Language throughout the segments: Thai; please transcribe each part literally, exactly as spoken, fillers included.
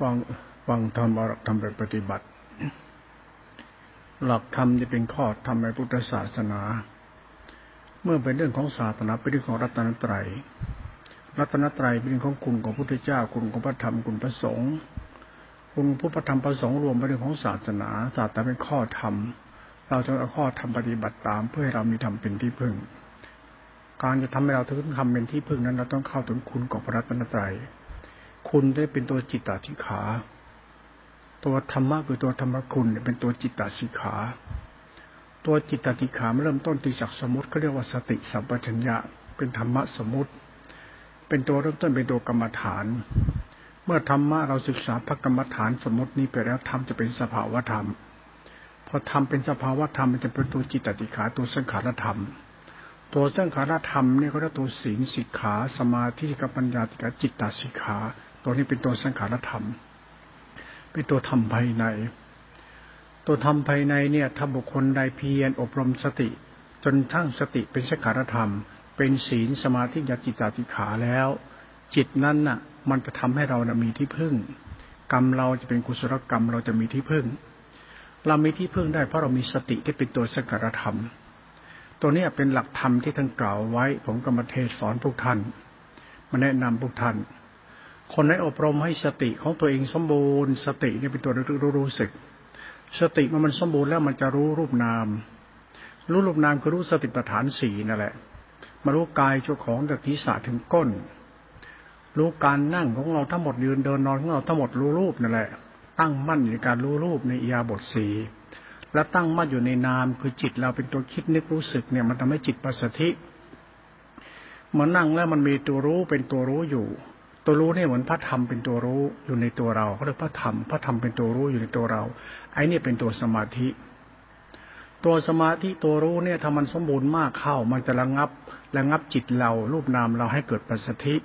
ฟังฟังธรรมหลักธรรมไปปฏิบัติหลักธรรมจะเป็นข้อธรรมในพุทธศาสนาเมื่อเป็นเรื่องของศาสนาเป็นเรื่องของรัตนตรัยรัตนตรัยเป็นเรื่องของคุณของพระพุทธเจ้าคุณของพระธรรมคุณพระสงฆ์คุณพระธรรมพระสงฆ์รวมเป็นเรื่องของศาสนาศาสนาเป็นข้อธรรมเราจะเอาข้อธรรมปฏิบัติตามเพื่อให้เรามีธรรมเป็นที่พึ่งการจะทำให้เราถึงธรรมเป็นที่พึ่งนั้นเราต้องเข้าถึงคุณของพระรัตนตรัยคุณได้เป็นตัวจิตตสิกขาตัวธรรมะคือตัวธรรมคุณเป็นตัวจิตตสิกขาตัวจิตตสิกขาเริ่มต้นที่จากสมมุติเขาเรียกว่าสติสัมปชัญญะเป็นธรรมะสมมุติเป็นตัวเริ่มต้นเป็นตัวกรรมฐานเมื่อธรรมะเราศึกษาพระกรรมฐานสมมุตินี้ไปแล้วธรรมจะเป็นสภาวธรรมพอธรรมเป็นสภาวธรรมมันจะเป็นตัวจิตตสิกขาตัวสังขารธรรมตัวสังขารธรรมเนี่ยเขาเรียกตัวศีลสิกขาสมาธิสิกขาปัญญาสิกขาจิตตสิกขาตัวนี้เป็นตัวสังขารธรรมเป็นตัวธรรมภายในตัวธรรมภายในเนี่ยถ้าบุคคลใดเพียรอบรมสติจนทั้งสติเป็นสังขารธรรมเป็นศีลสมาธิญาจิตตสิกขาแล้วจิตนั้นน่ะมันจะทำให้เรานะมีที่พึ่งกรรมเราจะเป็นกุศลกรรมเราจะมีที่พึ่งเรามีที่พึ่งได้เพราะเรามีสติที่เป็นตัวสังขารธรรมตัวนี้เป็นหลักธรรมที่ท่านกล่าวไว้ผมก็มาเทศสอนพวกท่านมาแนะนำพวกท่านคนไหนอบรมให้สติของตัวเองสมบูรณ์สตินี่เป็นตัวรู้สึกสติเมื่อมันสมบูรณ์แล้วมันจะรู้รูปนามรู้รูปนามคือรู้สติปัฏฐานสี่นั่นแหละมารู้กายเจ้าของตั้งแต่ศีรษะถึงก้นรู้การนั่งของเราทั้งหมดยืนเดินนอนของเราทั้งหมดรู้รูปนั่นแหละตั้งมั่นในการรู้รูปในอิริยาบถสี่และตั้งมั่นอยู่ในนามคือจิตเราเป็นตัวคิดนึกรู้สึกเนี่ยมันทำให้จิตปัสสัทธิเมื่อนั่งแล้วมันมีตัวรู้เป็นตัวรู้อยู่ตัวรู้เนี่ยเหมือนพระธรรมเป็นตัวรู้อยู่ในตัวเราเขาเรียกพระธรรมพระธรรมเป็นตัวรู้อยู่ในตัวเราไอ้นี่เป็นตัวสมาธิตัวสมาธิตัวรู้เนี่ยถ้ามันสมบูรณ์มากเข้ามันจะระงับระงับจิตเรารูปนามเราให้เกิดปัสสัทธิ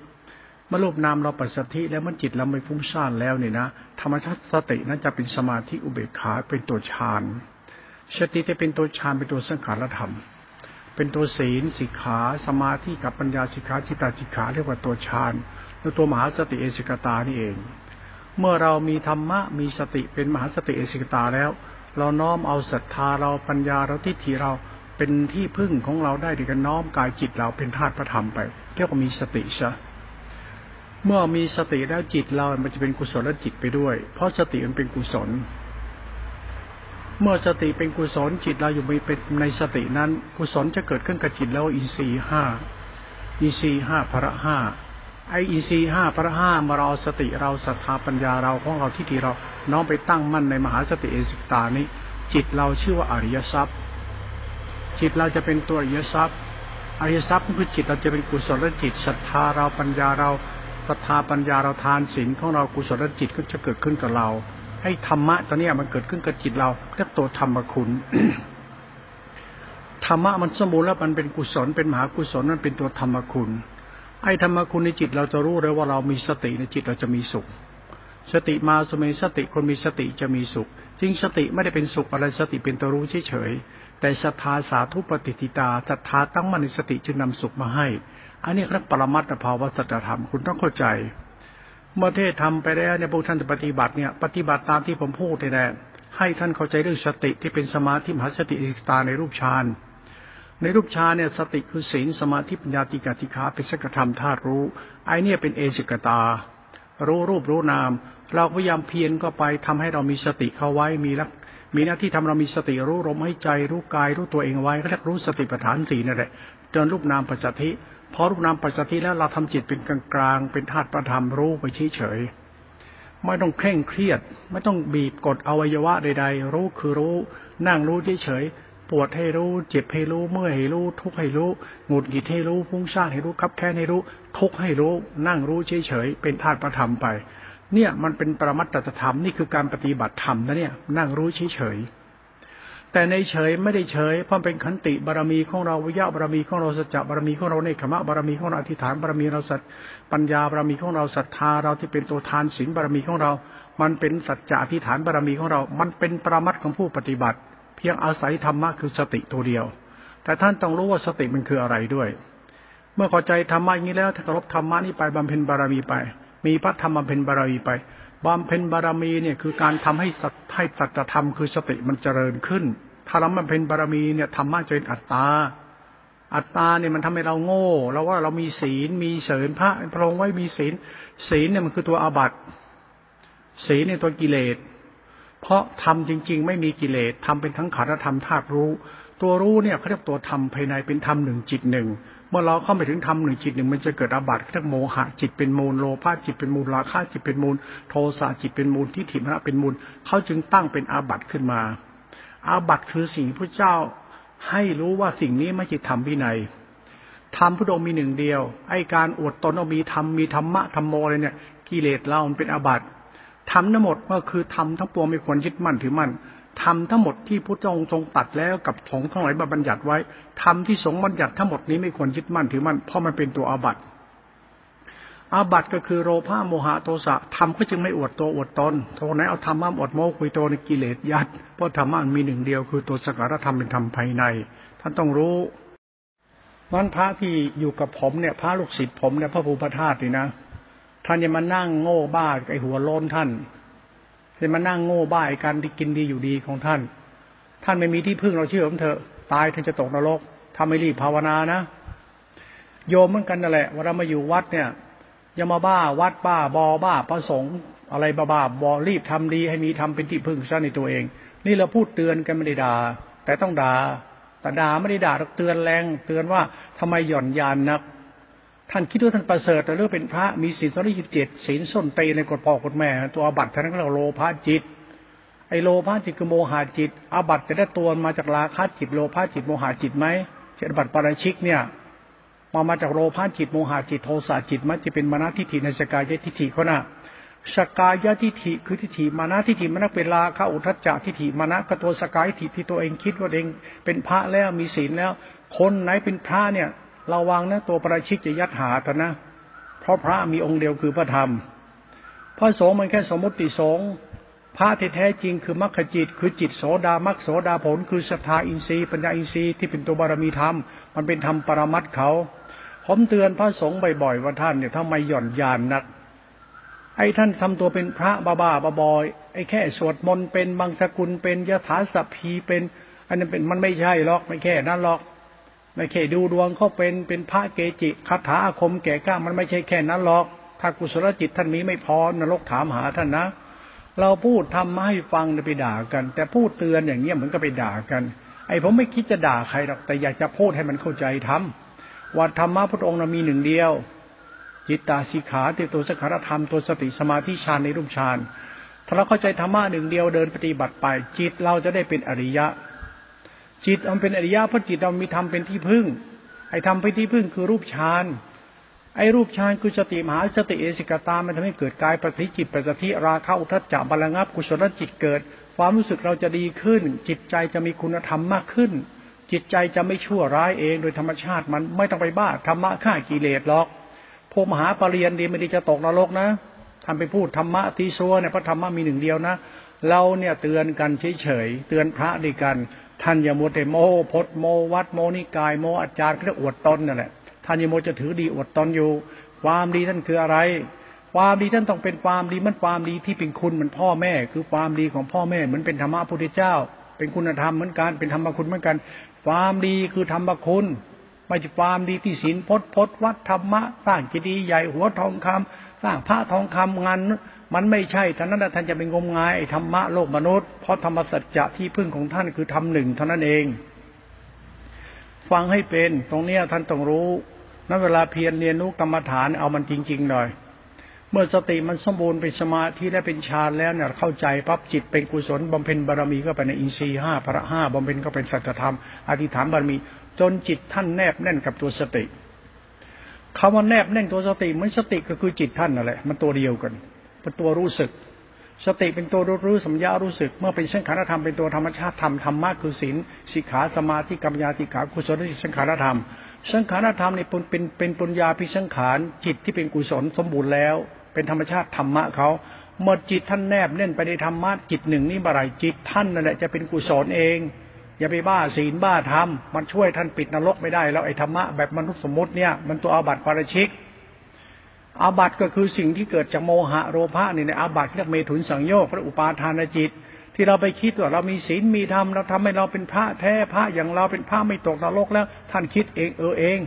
เมื่อรูปนามเราปัสสัทธิแล้วมันจิตเราไม่ฟุ้งซ่านแล้วนี่นะธรรมชาติสตินั้นจะเป็นสมาธิอุเบกขาเป็นตัวฌานสติจะเป็นตัวฌานเป็นตัวสังขารธรรมเป็นตัวศีลสิกขาสมาธิกับปัญญาสิกขาจิตตสิกขาเรียกว่าตัวฌานแล้วตัวมหาสติเอสิกตานี่เองเมื่อเรามีธรรมะมีสติเป็นมหาสติเอสิกตาแล้วเราน้อมเอาศรัทธาเราปัญญาเราทิฏฐิเราเป็นที่พึ่งของเราได้ด้วยกันน้อมกายจิตเราเป็นธาตุพระธรรมไปเรียกว่ามีสติซะเมื่อมีสติแล้วจิตเรามันจะเป็นกุศลจิตไปด้วยเพราะสติมันเป็นกุศลเมื่อสติเป็นกุศลจิตเราอยู่ในสตินั้นกุศลจะเกิดขึ้นกับจิตแล้วอินทรีย์ห้าอินทรีย์ห้าพระห้าไออินทรีย์ห้าพระห้ามาเราสติเราศรัทธาปัญญาเราของเราที่ที่เราน้อมไปตั้งมั่นในมหาสติเอสิกตานี้จิตเราชื่อว่าอริยทรัพย์จิตเราจะเป็นตัวอริยทรัพย์อริยทรัพย์คือจิตเราจะเป็นกุศลจิตศรัทธาเราปัญญาเราศรัทธาปัญญาเราทานศีลของเรากุศลจิตก็จะเกิดขึ้นกับเราให้ธรรมะตอนนี้มันเกิดขึ้นกับจิตเราเรียกตัวธรรมคุณ ธรรมะมันสมบูรณ์แล้วมันเป็นกุศลเป็นมหากุศลนั่นเป็นตัวธรรมคุณไอ้ธรรมคุณในจิตเราจะรู้เลยว่าเรามีสติในจิตเราจะมีสุขสติมาสมัยสติคนมีสติจะมีสุขจริงสติไม่ได้เป็นสุขอะไรสติเป็นตัวรู้เฉยๆแต่ศรัทธาสาธุปฏิทิตาศรัทธาตั้งมั่นในสติจึงนำสุขมาให้อันนี้เรียกปรมัตถภาวะสัจธรรมคุณต้องเข้าใจเมื่อเทศทำไปแล้วเนี่ยพวกท่านจะปฏิบัติเนี่ยปฏิบัติตามที่ผมพูดนี่แหละให้ท่านเข้าใจเรื่องสติที่เป็นสมาธิมหาสติสิกตาในรูปฌานในรูปฌานเนี่ยสติคือศีลสมาธิปัญญาติกาติขาเป็นสักธรรมธาตุรู้ไอเนี่ยเป็นเอสิกตารู้รูปรู้นามเราพยายามเพียรก็ไปทำให้เรามีสติเข้าไว้มีรักมีหน้าที่ทำเรามีสติรู้ลมหายใจรู้กายรู้ตัวเองไว้ก็เรียกรู้สติปัฏฐานสี่นั่นแหละจนรูปนามปัจจัติพอรูปนามปัจจัติแล้วเราทำจิตเป็นกลางกลางเป็นธาตุประธรรมรู้ไปเฉยๆไม่ต้องเคร่งเครียดไม่ต้องบีบกดอวัยวะใดๆรู้คือรู้นั่งรู้เฉยๆปวดให้รู้เจ็บให้รู้เมื่อยให้รู้ทุกข์ให้รู้หงุดหงิดให้รู้ฟุ้งซ่านให้รู้คับแค้นให้รู้ทุกข์ให้รู้นั่งรู้เฉยๆเป็นธาตุประธรรมไปเนี่ยมันเป็นปรมัตถธรรมนี่คือการปฏิบัติธรรมนะเนี่ยนั่งรู้เฉยๆแต่ในเฉยไม่ได้เฉยเพราะเป็นขันติบารมีของเราวิยะบารมีของเราสัจจะบารมีของเราเนกขมะบารมีของเราอธิษฐานบารมีเราสัตปัญญาบารมีของเราศรัทธาเราที่เป็นตัวทานศีลบารมีของเรามันเป็นสัจจะอธิษฐานบารมีของเรามันเป็นปรมัตถ์ของผู้ปฏิบัติเพียงอาศัยธรรมะคือสติตัวเดียวแต่ท่านต้องรู้ว่าสติมันคืออะไรด้วยเมื่อเข้าใจธรรมะอย่างนี้แล้วถ้าเคารพธรรมะนี้ไปบำเพ็ญบารมีไปมีพระธรรมบำเพ็ญบารมีไป บำเพ็ญบารมีเนี่ยคือการทำให้สัตให้สัจธรรมคือสติมันเจริญขึ้นถ้าเราบำเพ็ญบารมีเนี่ยธรรมะจะเป็นอัตตาอัตตาเนี่ยมันทำให้เราโง่เราว่าเรามีศีลมีเสริญพระพระองค์ไว้มีศีลศีลเนี่ยมันคือตัวอาบัติศีลเนี่ยตัวกิเลสเพราะธรรมจริงๆไม่มีกิเลสธรรมเป็นทั้งขันธธรรมธาตุรู้ตัวรู้เนี่ยเขาเรียกตัวธรรมภายในเป็นธรรมหนึ่งจิตหนึ่งเมื่อเราเข้าไปถึงธรรมหนึ่งจิตหนึ่งมันจะเกิดอาบัติเรียกโมหะจิตเป็นมูลโลภะจิตเป็นมูลราคะจิตเป็นมูลโทสะจิตเป็นมูลทิฏฐิมรณะเป็นมูลเขาจึงตั้งเป็นอาบัติขึ้นมาอาบัติคือสิ่งที่พระเจ้าให้รู้ว่าสิ่งนี้ไม่ใช่ธรรมวินัยธรรมพระองค์มีหนึ่งเดียวไอ้การอวดตนว่ามีธรรมมีธรรมะธรรมโมอะไรเนี่ยกิเลสเรามันเป็นอาบัติธรรมทั้งหมดก็คือธรรมทั้งปวงไม่ควรยึดมั่นถือมั่นธรรมทั้งหมดที่พระองค์ทรงตัดแล้วกับสงฆ์ทั้งหลายบัญญัติไว้ธรรมที่สงฆ์บัญญัติทั้งหมดนี้ไม่ควรยึดมั่นถือมั่นเพราะมันเป็นตัวอาบัติอาบัติก็คือโลภะโมหะโทสะธรรมก็จึงไม่อวดตัวอวดตนถ้าคนไหนเอาธรรมะอวดโม้คุยโตในกิเลสยัดเพราะธรรมะมีหนึ่งเดียวคือตัวสังขารธรรมเป็นธรรมภายในท่านต้องรู้นั้นพระที่อยู่กับผมเนี่ยพระลูกศิษย์ผมเนี่ยพระภูพธาตุนี่นะท่านอย่ามานั่งโง่บ้าไอ้หัวโลนท่านจะมานั่งโง่บ้าไอ้การที่กินดีอยู่ดีของท่านท่านไม่มีที่พึ่งเราเชื่อผมเถอะตายท่านจะตกนรกถ้าไม่รีบภาวนานะโยมเหมือนกันนั่นแหละเวลามาอยู่วัดเนี่ยอย่ามาบ้าวัดบ้าบอบ้าพระสงฆ์อะไรบ้าบอรีบทำดีให้มีทำเป็นที่พึ่งซะในตัวเองนี่เราพูดเตือนกันไม่ได้ด่าแต่ต้องด่าแต่ด่าไม่ได้ด่าเตือนแรงเตือนว่าทำไมหย่อนยานนักท่านคิดว่าท่านประเสริฐแต่เรื่องเป็นพระมีศีลสองร้อยยี่สิบเจ็ดศีลส้นเตยในกฎพ่อกฎแม่ตัวอาบัติท่านก็เรียกโลภะจิตไอโลภะจิตคือโมหะจิตอาบัติแต่ละตัวมาจากราคะจิตโลภะจิตโมหะจิตไหมเจตบัติปาราชิกเนี่ยมามาจากโลภะจิตโมหะจิตโทสะจิตมันจะเป็นมานะทิฏฐิในสกายทิฏฐิเขาน่ะสกายทิฏฐิคือทิฏฐิมานะทิฏฐิมานะเป็นราคะอุทธัจจะทิฏฐิมานะก็ตัวสกายทิฏฐิที่ตัวเองคิดว่าเองเป็นพระแล้วมีศีลแล้วคนไหนเป็นพระเนี่ยระวังนะตัวประชิกจะยัดหาท่านนะเพราะพระมีองค์เดียวคือพระธรรมพระสงฆ์มันแค่สมมติสงฆ์พระที่แท้จริงคือมรรคจิตคือจิตโสดามรรคโสดาผลคือศรัทธาอินทรีย์ปัญญาอินทรีย์ที่เป็นตัวบารมีธรรมมันเป็นธรรมปรมัตถ์เขาผมเตือนพระสงฆ์บ่อยๆว่าท่านเนี่ยทำไมหย่อนยานนักไอ้ท่านทำตัวเป็นพระบ้าๆบอๆไอ้แค่สวดมนต์เป็นบางสกุลเป็นยถาสัพพีเป็นอันนั้นเป็นมันไม่ใช่หรอกไม่แค่นั้นหรอกไม่แค่ดูดวงเขาเป็นเป็นพระเกจิคาถาอาคมแก่กล้ามันไม่ใช่แค่นั้นหรอกถ้ากุศลจิตท่านมีไม่พอนรกถามหาท่านนะเราพูดทำมาให้ฟังไปด่ากันแต่พูดเตือนอย่างเงี้ยเหมือนก็ไปด่ากันไอ้ผมไม่คิดจะด่าใครหรอกแต่อยากจะพูดให้มันเข้าใจธรรมว่าธรรมะพระองค์มีหนึ่งเดียวจิตตาสิกขาตัวสังขารธรรมตัวสติสมาธิฌานในรูปฌานถ้าเราเข้าใจธรรมะหนึ่งเดียวเดินปฏิบัติไปจิตเราจะได้เป็นอริยะจิตมันเป็นอริยะเพราะจิตเรามีธรรมเป็นที่พึ่งไอ้ธรรมเป็นที่พึ่งคือรูปฌานไอ้รูปฌานคือสติมหาสติเอสิกตามันทำให้เกิดกายปฏิจิตปฏิสัทธิราคะอุทธัจจะบรรลังงับกุศลจิตเกิดความรู้สึกเราจะดีขึ้นจิตใจจะมีคุณธรรมมากขึ้นจิตใจจะไม่ชั่วร้ายเองโดยธรรมชาติมันไม่ต้องไปบ้าธรรมะฆ่ากิเลสหรอกพวกมหาปริยัติดีไม่ดีจะตกนรกนะทำไปพูดธรรมะตีซัวเนี่ยพระธรรมะมีหนึ่งเดียวนะเราเนี่ยเตือนกันเฉยๆเตือนพระด้วยกันท่านอย่ามัวแต่โมพดโมวัดโมนิกายโมอาจารย์ก็จะอวดตนนั่นแหละท่านอย่ามัวจะถือดีอวดตนอยู่ความดีท่านคืออะไรความดีท่านต้องเป็นความดีมันความดีที่เป็นคุณเหมือนพ่อแม่คือความดีของพ่อแม่เหมือนเป็นธรรมะพระพุทธเจ้าเป็นคุณธรรมเหมือนกันเป็นธรรมคุณเหมือนกันความดีคือธรรมคุณไม่ใช่ความดีที่ศีลพจน์พจน์วัดธรรมะสร้างเจดีย์ใหญ่หัวทองคำสร้างพระทองคำงานมันไม่ใช่ท่านนั้นท่านจะเป็นงมงายธรรมะโลกมนุษย์เพราะธรรมสัจจะที่พึ่งของท่านคือธรรมหนึ่งเท่านั้นเองฟังให้เป็นตรงเนี้ยท่านต้องรู้นั้นเวลาเพียรเรียนรู้กรรมฐานเอามันจริงๆหน่อยเมื่อสติมันสมบูรณ์เป็นสมาธิและเป็นฌานแล้วเนี่ยเข้าใจปั๊บจิตเป็นกุศลบำเพ็ญบารมีก็ไปในอินทรีย์ห้าพระห้าบำเพ็ญก็เป็นสัจธรรมอธิษฐานบารมีจนจิตท่านแนบแน่นกับตัวสติคำว่าแนบแน่นตัวสติเหมือนสติก็คือจิตท่านนั่นแหละมันตัวเดียวกันเป็นตัวรู้สึกสติเป็นตัวรู้รู้สัมยารู้สึกเมื่อเป็นสังขารธรรมเป็นตัวธรรมชาติธรรมธรรมะคือศีลสิกขาสมาธิกัมยาติขากุศลจิตสังขารธรรมสังขารธรรมนี่เป็นเป็นเป็นปัญญาพิสังขารจิตที่เป็นกุศลสมบูรณ์แล้วเป็นธรรมชาติธรรมะเขาเมื่อจิตท่านแนบแน่นไปในธรรมะจิตหนึ่งนี่บารายจิตท่านนั่นแหละจะเป็นกุศลเองอย่าไปบ้าศีลบ้าธรรมมันช่วยท่านปิดนรกไม่ได้แล้วไอ้ธรรมะแบบมนุษย์สมมติเนี่ยมันตัวอาบัติปาราชิก อาบัติก็คือสิ่งที่เกิดจากโมหะโลภะนี่ในอาบัติเรียกเมถุนสังโยชน์พระอุปาทานจิตที่เราไปคิดว่าเรามีศีลมีธรรมเราทำให้เราเป็นพระแท้พระอย่างเราเป็นพระไม่ตกนรกแล้วท่านคิดเองเออเอง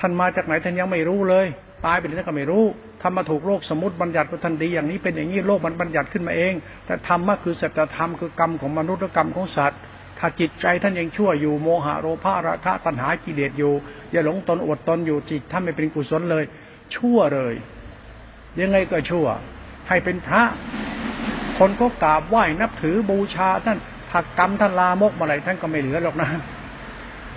ท่านมาจากไหนท่านยังไม่รู้เลยตายไปแล้วก็ไม่รู้ทำมาถูกโลกสมมติบัญญัติว่าท่านดีอย่างนี้เป็นอย่างนี้โลกมันบัญญัติขึ้นมาเองแต่ธรรมะคือสัจธรรมคือกรรมของมนุษย์และกรรมของสัตว์ถ้าจิตใจท่านยังชั่วอยู่โมหะโลภะราคะตัณหากิเลสอยู่อย่าหลงตนอวดตนอยู่จิตท่านไม่เป็นกุศลเลยชั่วเลยยังไงก็ชั่วให้เป็นพระคนก็กราบไหว้นับถือบูชาท่านถ้ากรรมท่านลามกมาไหนท่านก็ไม่เหลือหรอกนะ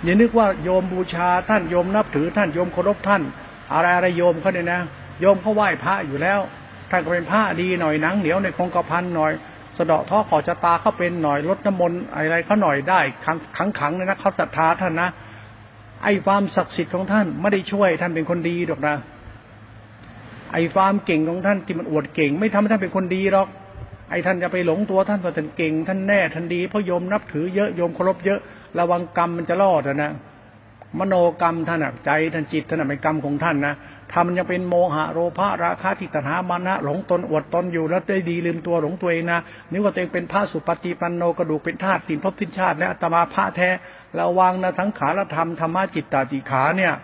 อย่านึกว่าโยมบูชาท่านโยมนับถือท่านโยมเคารพท่านอะไรอะไรโยมเขาเนี่ยนะโยมเขาไหว้พระอยู่แล้วท่านก็เป็นพระดีหน่อยหนังเหนียวในคงกระพันหน่อยสะเดาะท้อขอชะตาเขาเป็นหน่อยลดน้ำมนต์อะไรเขาหน่อยได้ขังขังเลยนะเขาศรัทธาท่านนะไอ้ความศักดิ์สิทธิ์ของท่านไม่ได้ช่วยท่านเป็นคนดีหรอกนะไอ้ความเก่งของท่านที่มันอวดเก่งไม่ทำให้ท่านเป็นคนดีหรอกไอ้ท่านจะไปหลงตัวท่านว่าท่านเก่งท่านแน่ท่านดีเพราะโยมนับถือเยอะโยมเคารพเยอะระวังกรรมมันจะล่อท่านนะมโนกรรมท่านน่ะใจท่านจิตท่านน่ะเป็นกรรมของท่านนะถ้ามันยังเป็นโมหะโลภะราคะทิฏฐามานะหลงตนอวดตนอยู่แล้วได้ดีลืมตัวหลงตัวเองนะนึกว่าตัวเองเป็นพระสุปฏิปันโนกระดูกเป็นธาตุสิ้นภพสิ้นชาติและอัตมาพระแท้ระวังนะสังขารธรรมธรรมะจิตตาติขาเนี่ย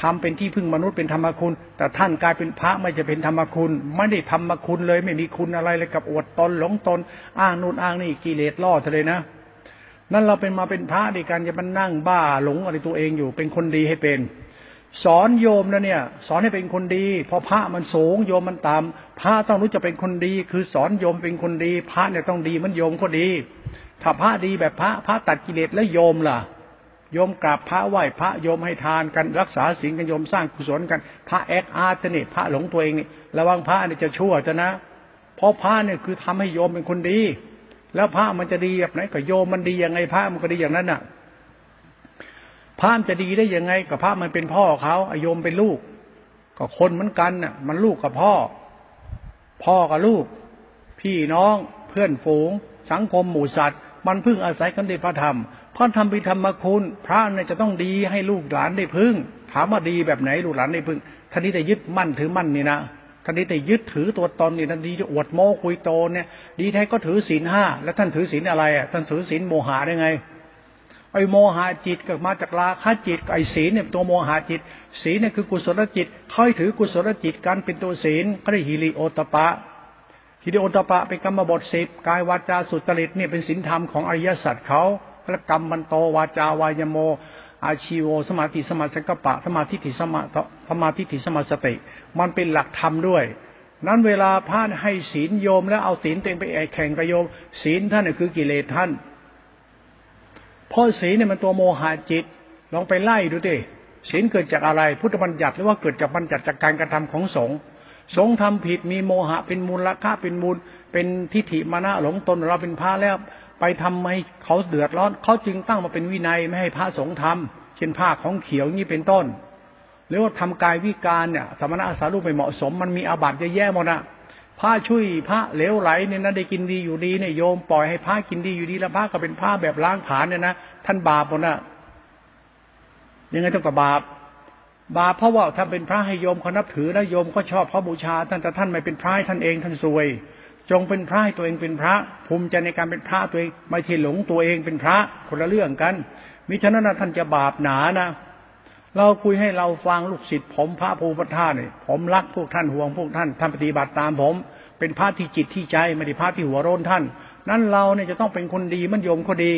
ทำเป็นที่พึ่งมนุษย์เป็นธรรมคุณแต่ท่านกลายเป็นพระไม่จะเป็นธรรมคุณไม่ได้ธรรมคุณเลยไม่มีคุณอะไรเลยกับอวดตนหลงตนอ้างนู่นอ้างนี่กิเลสล่อเธอเลยนะนั่นเราเป็นมาเป็นพระในการจะมันนั่งบ้าหลงอะไรตัวเองอยู่เป็นคนดีให้เป็นสอนโยมนะเนี่ยสอนให้เป็นคนดีพอพระมันสูงโยมมันต่ำพระต้องรู้จะเป็นคนดีคือสอนโยมเป็นคนดีพระเนี่ยต้องดีมันโยมก็ดีถ้าพระดีแบบพระพระตัดกิเลสแล้วโยมล่ะโยมกราบพระไหว้พระโยมให้ทานกันรักษาศีลกันโยมสร้างกุศลกันพระแอคอาร์ตเนี่ยพระหลงตัวเองนี่ระวังพระเนี่ยจะชั่วจะนะเพราะพระเนี่ยคือทำให้โยมเป็นคนดีแล้วพระมันจะดีแบบไหนก็โยมมันดียังไงพระมันก็ดีอย่างนั้นน่ะพระมันจะดีได้ยังไงก็พระมันเป็นพ่อเขาโยมเป็นลูกก็คนเหมือนกันน่ะมันลูกกับพ่อพ่อกับลูกพี่น้องเพื่อนฝูงสังคมหมู่สัตว์มันพึ่งอาศัยกันในพระธรรมพระธรรมเป็นธรรมคุณพระเนี่ยจะต้องดีให้ลูกหลานได้พึ่งถามว่าดีแบบไหนลูกหลานได้พึ่งท่านนี้แต่ยึดมั่นถือมั่นนี่นะท่านนี้แต่ยึดถือตัวตนนี่ท่านดีจะอวดโม้คุยโตเนี่ยดีแท้ก็ถือศีลห้าแล้วท่านถือศีลอะไรอ่ะท่านถือศีลโมหะได้ไงไอ้โมหะจิตก็มาจากราคะจิตไอ้ศีลเนี่ยตัวโมหะจิตศีลเนี่ยคือกุศลจิตค่อยถือกุศลจิตกันเป็นตัวศีลก็ได้หิริโอตตัปปะหิริโอตตัปปะเป็นกรรมบทสิบกายวาจาสุจริตเนี่ยเป็นศีลธรรมของอริยสัจเขาพระกรรมมันโตวาจาวายโมอาชีโวสมาธิสมาสังกัปปะสมาธิทิสมาสมาธิทิสมาสติมันเป็นหลักธรรมด้วยนั้นเวลาพระให้ศีลโยมแล้วเอาศีลตัวเองไปแข่งกับโยมศีลท่านน่ะคือกิเลสท่านเพราะศีลเนี่ยมันตัวโมหะจิตลองไปไล่ดูดิศีลเกิดจากอะไรพุทธบัญญัติหรือว่าเกิดจากบัญญัติจากการกระทำของสงฆ์สงฆ์ทำผิดมีโมหะเป็นมูลราคะเป็นมูลเป็นทิฏฐิมานะหลงตนเราเป็นพระแล้วไปทำให้เขาเดือดร้อนเขาจึงตั้งมาเป็นวินัยไม่ให้พระสงฆ์ทำเช่นผ้าของเขียวนี่เป็นต้นหรือว่าทำกายวิการเนี่ยสมณะอาสาลูกไม่เหมาะสมมันมีอาบัติแย่ๆหมดนะพระช่วยพระเหลวไหลเนี่ยนะได้กินดีอยู่ดีเนี่ยโยมปล่อยให้พระกินดีอยู่ดีแล้วพระก็เป็นพระแบบล้างผลาญเนี่ยนะท่านบาปหมดนะยังไงต้องกับบาปบาปเพราะว่าท่านเป็นพระให้โยมเขานับถือและโยมก็ชอบเขาบูชาท่านแต่ท่านไม่เป็นพระท่านเองท่านซวยจงเป็นพระให้ตัวเองเป็นพระภูมิใจในการเป็นพระตัวเองไม่ใช่หลงตัวเองเป็นพระคนละเรื่องกันมิฉะนั้นท่านจะบาปหนานะเราคุยให้เราฟังลูกศิษย์ผมพระภูมิท่านนี่ผมรักพวกท่านห่วงพวกท่านท่านปฏิบัติตามผมเป็นพระที่จิตที่ใจไม่ได้พระที่หัวโรนท่านนั้นเราเนี่ยจะต้องเป็นคนดีมันโยมคนดี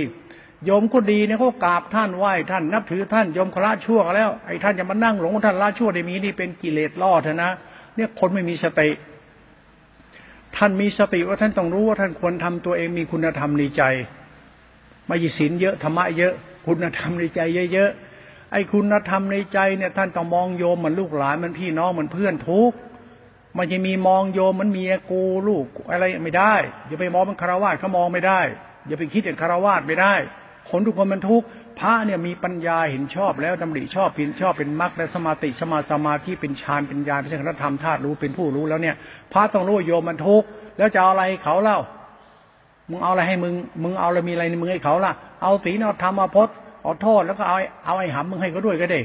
โยมคนดีเนี่ยเขากราบท่านไหว้ท่านนับถือท่านโยมเขาละชั่วแล้วไอ้ท่านจะมานั่งหลงท่านละชั่วได้มีนี่เป็นกิเลสล่อเถอะนะเนี่ยคนไม่มีสติท่านมีสติว่าท่านต้องรู้ว่าท่านควรทำตัวเองมีคุณธรรมในใจไม่ใช่ศีลเยอะธรรมะเยอะคุณธรรมในใจเยอะๆไอ้คุณธรรมในใจเนี่ยท่านต้องมองโยมเหมือนลูกหลานเหมือนพี่น้องเหมือนเพื่อนทุกมันจะมีมองโยมเหมือนเมียกูลูกอะไรไม่ได้อย่าไปมองเป็นคารวะเขามองไม่ได้อย่าไปคิดอย่างคารวะไม่ได้คนทุกคนมันทุกพระเนี่ยมีปัญญาเห็นชอบแล้วดำริชอบเห็นชอบเป็นมรรคและสมาติสมาสมาธิเป็นฌานเป็นญาณเป็นธรรมธาตุรู้เป็นผู้รู้แล้วเนี่ยพระต้องรู้โยมมันทุกข์แล้วจะเอาอะไรเขาเล่ามึงเอาอะไรให้มึงมึงเอาอะไรมีอะไรในมึงให้เขาล่ะเอาศีลเอาธรรมเอาพจน์เอาโทษแล้วก็เอาเอาไอ้หำมึงให้เขาด้วยก็ได้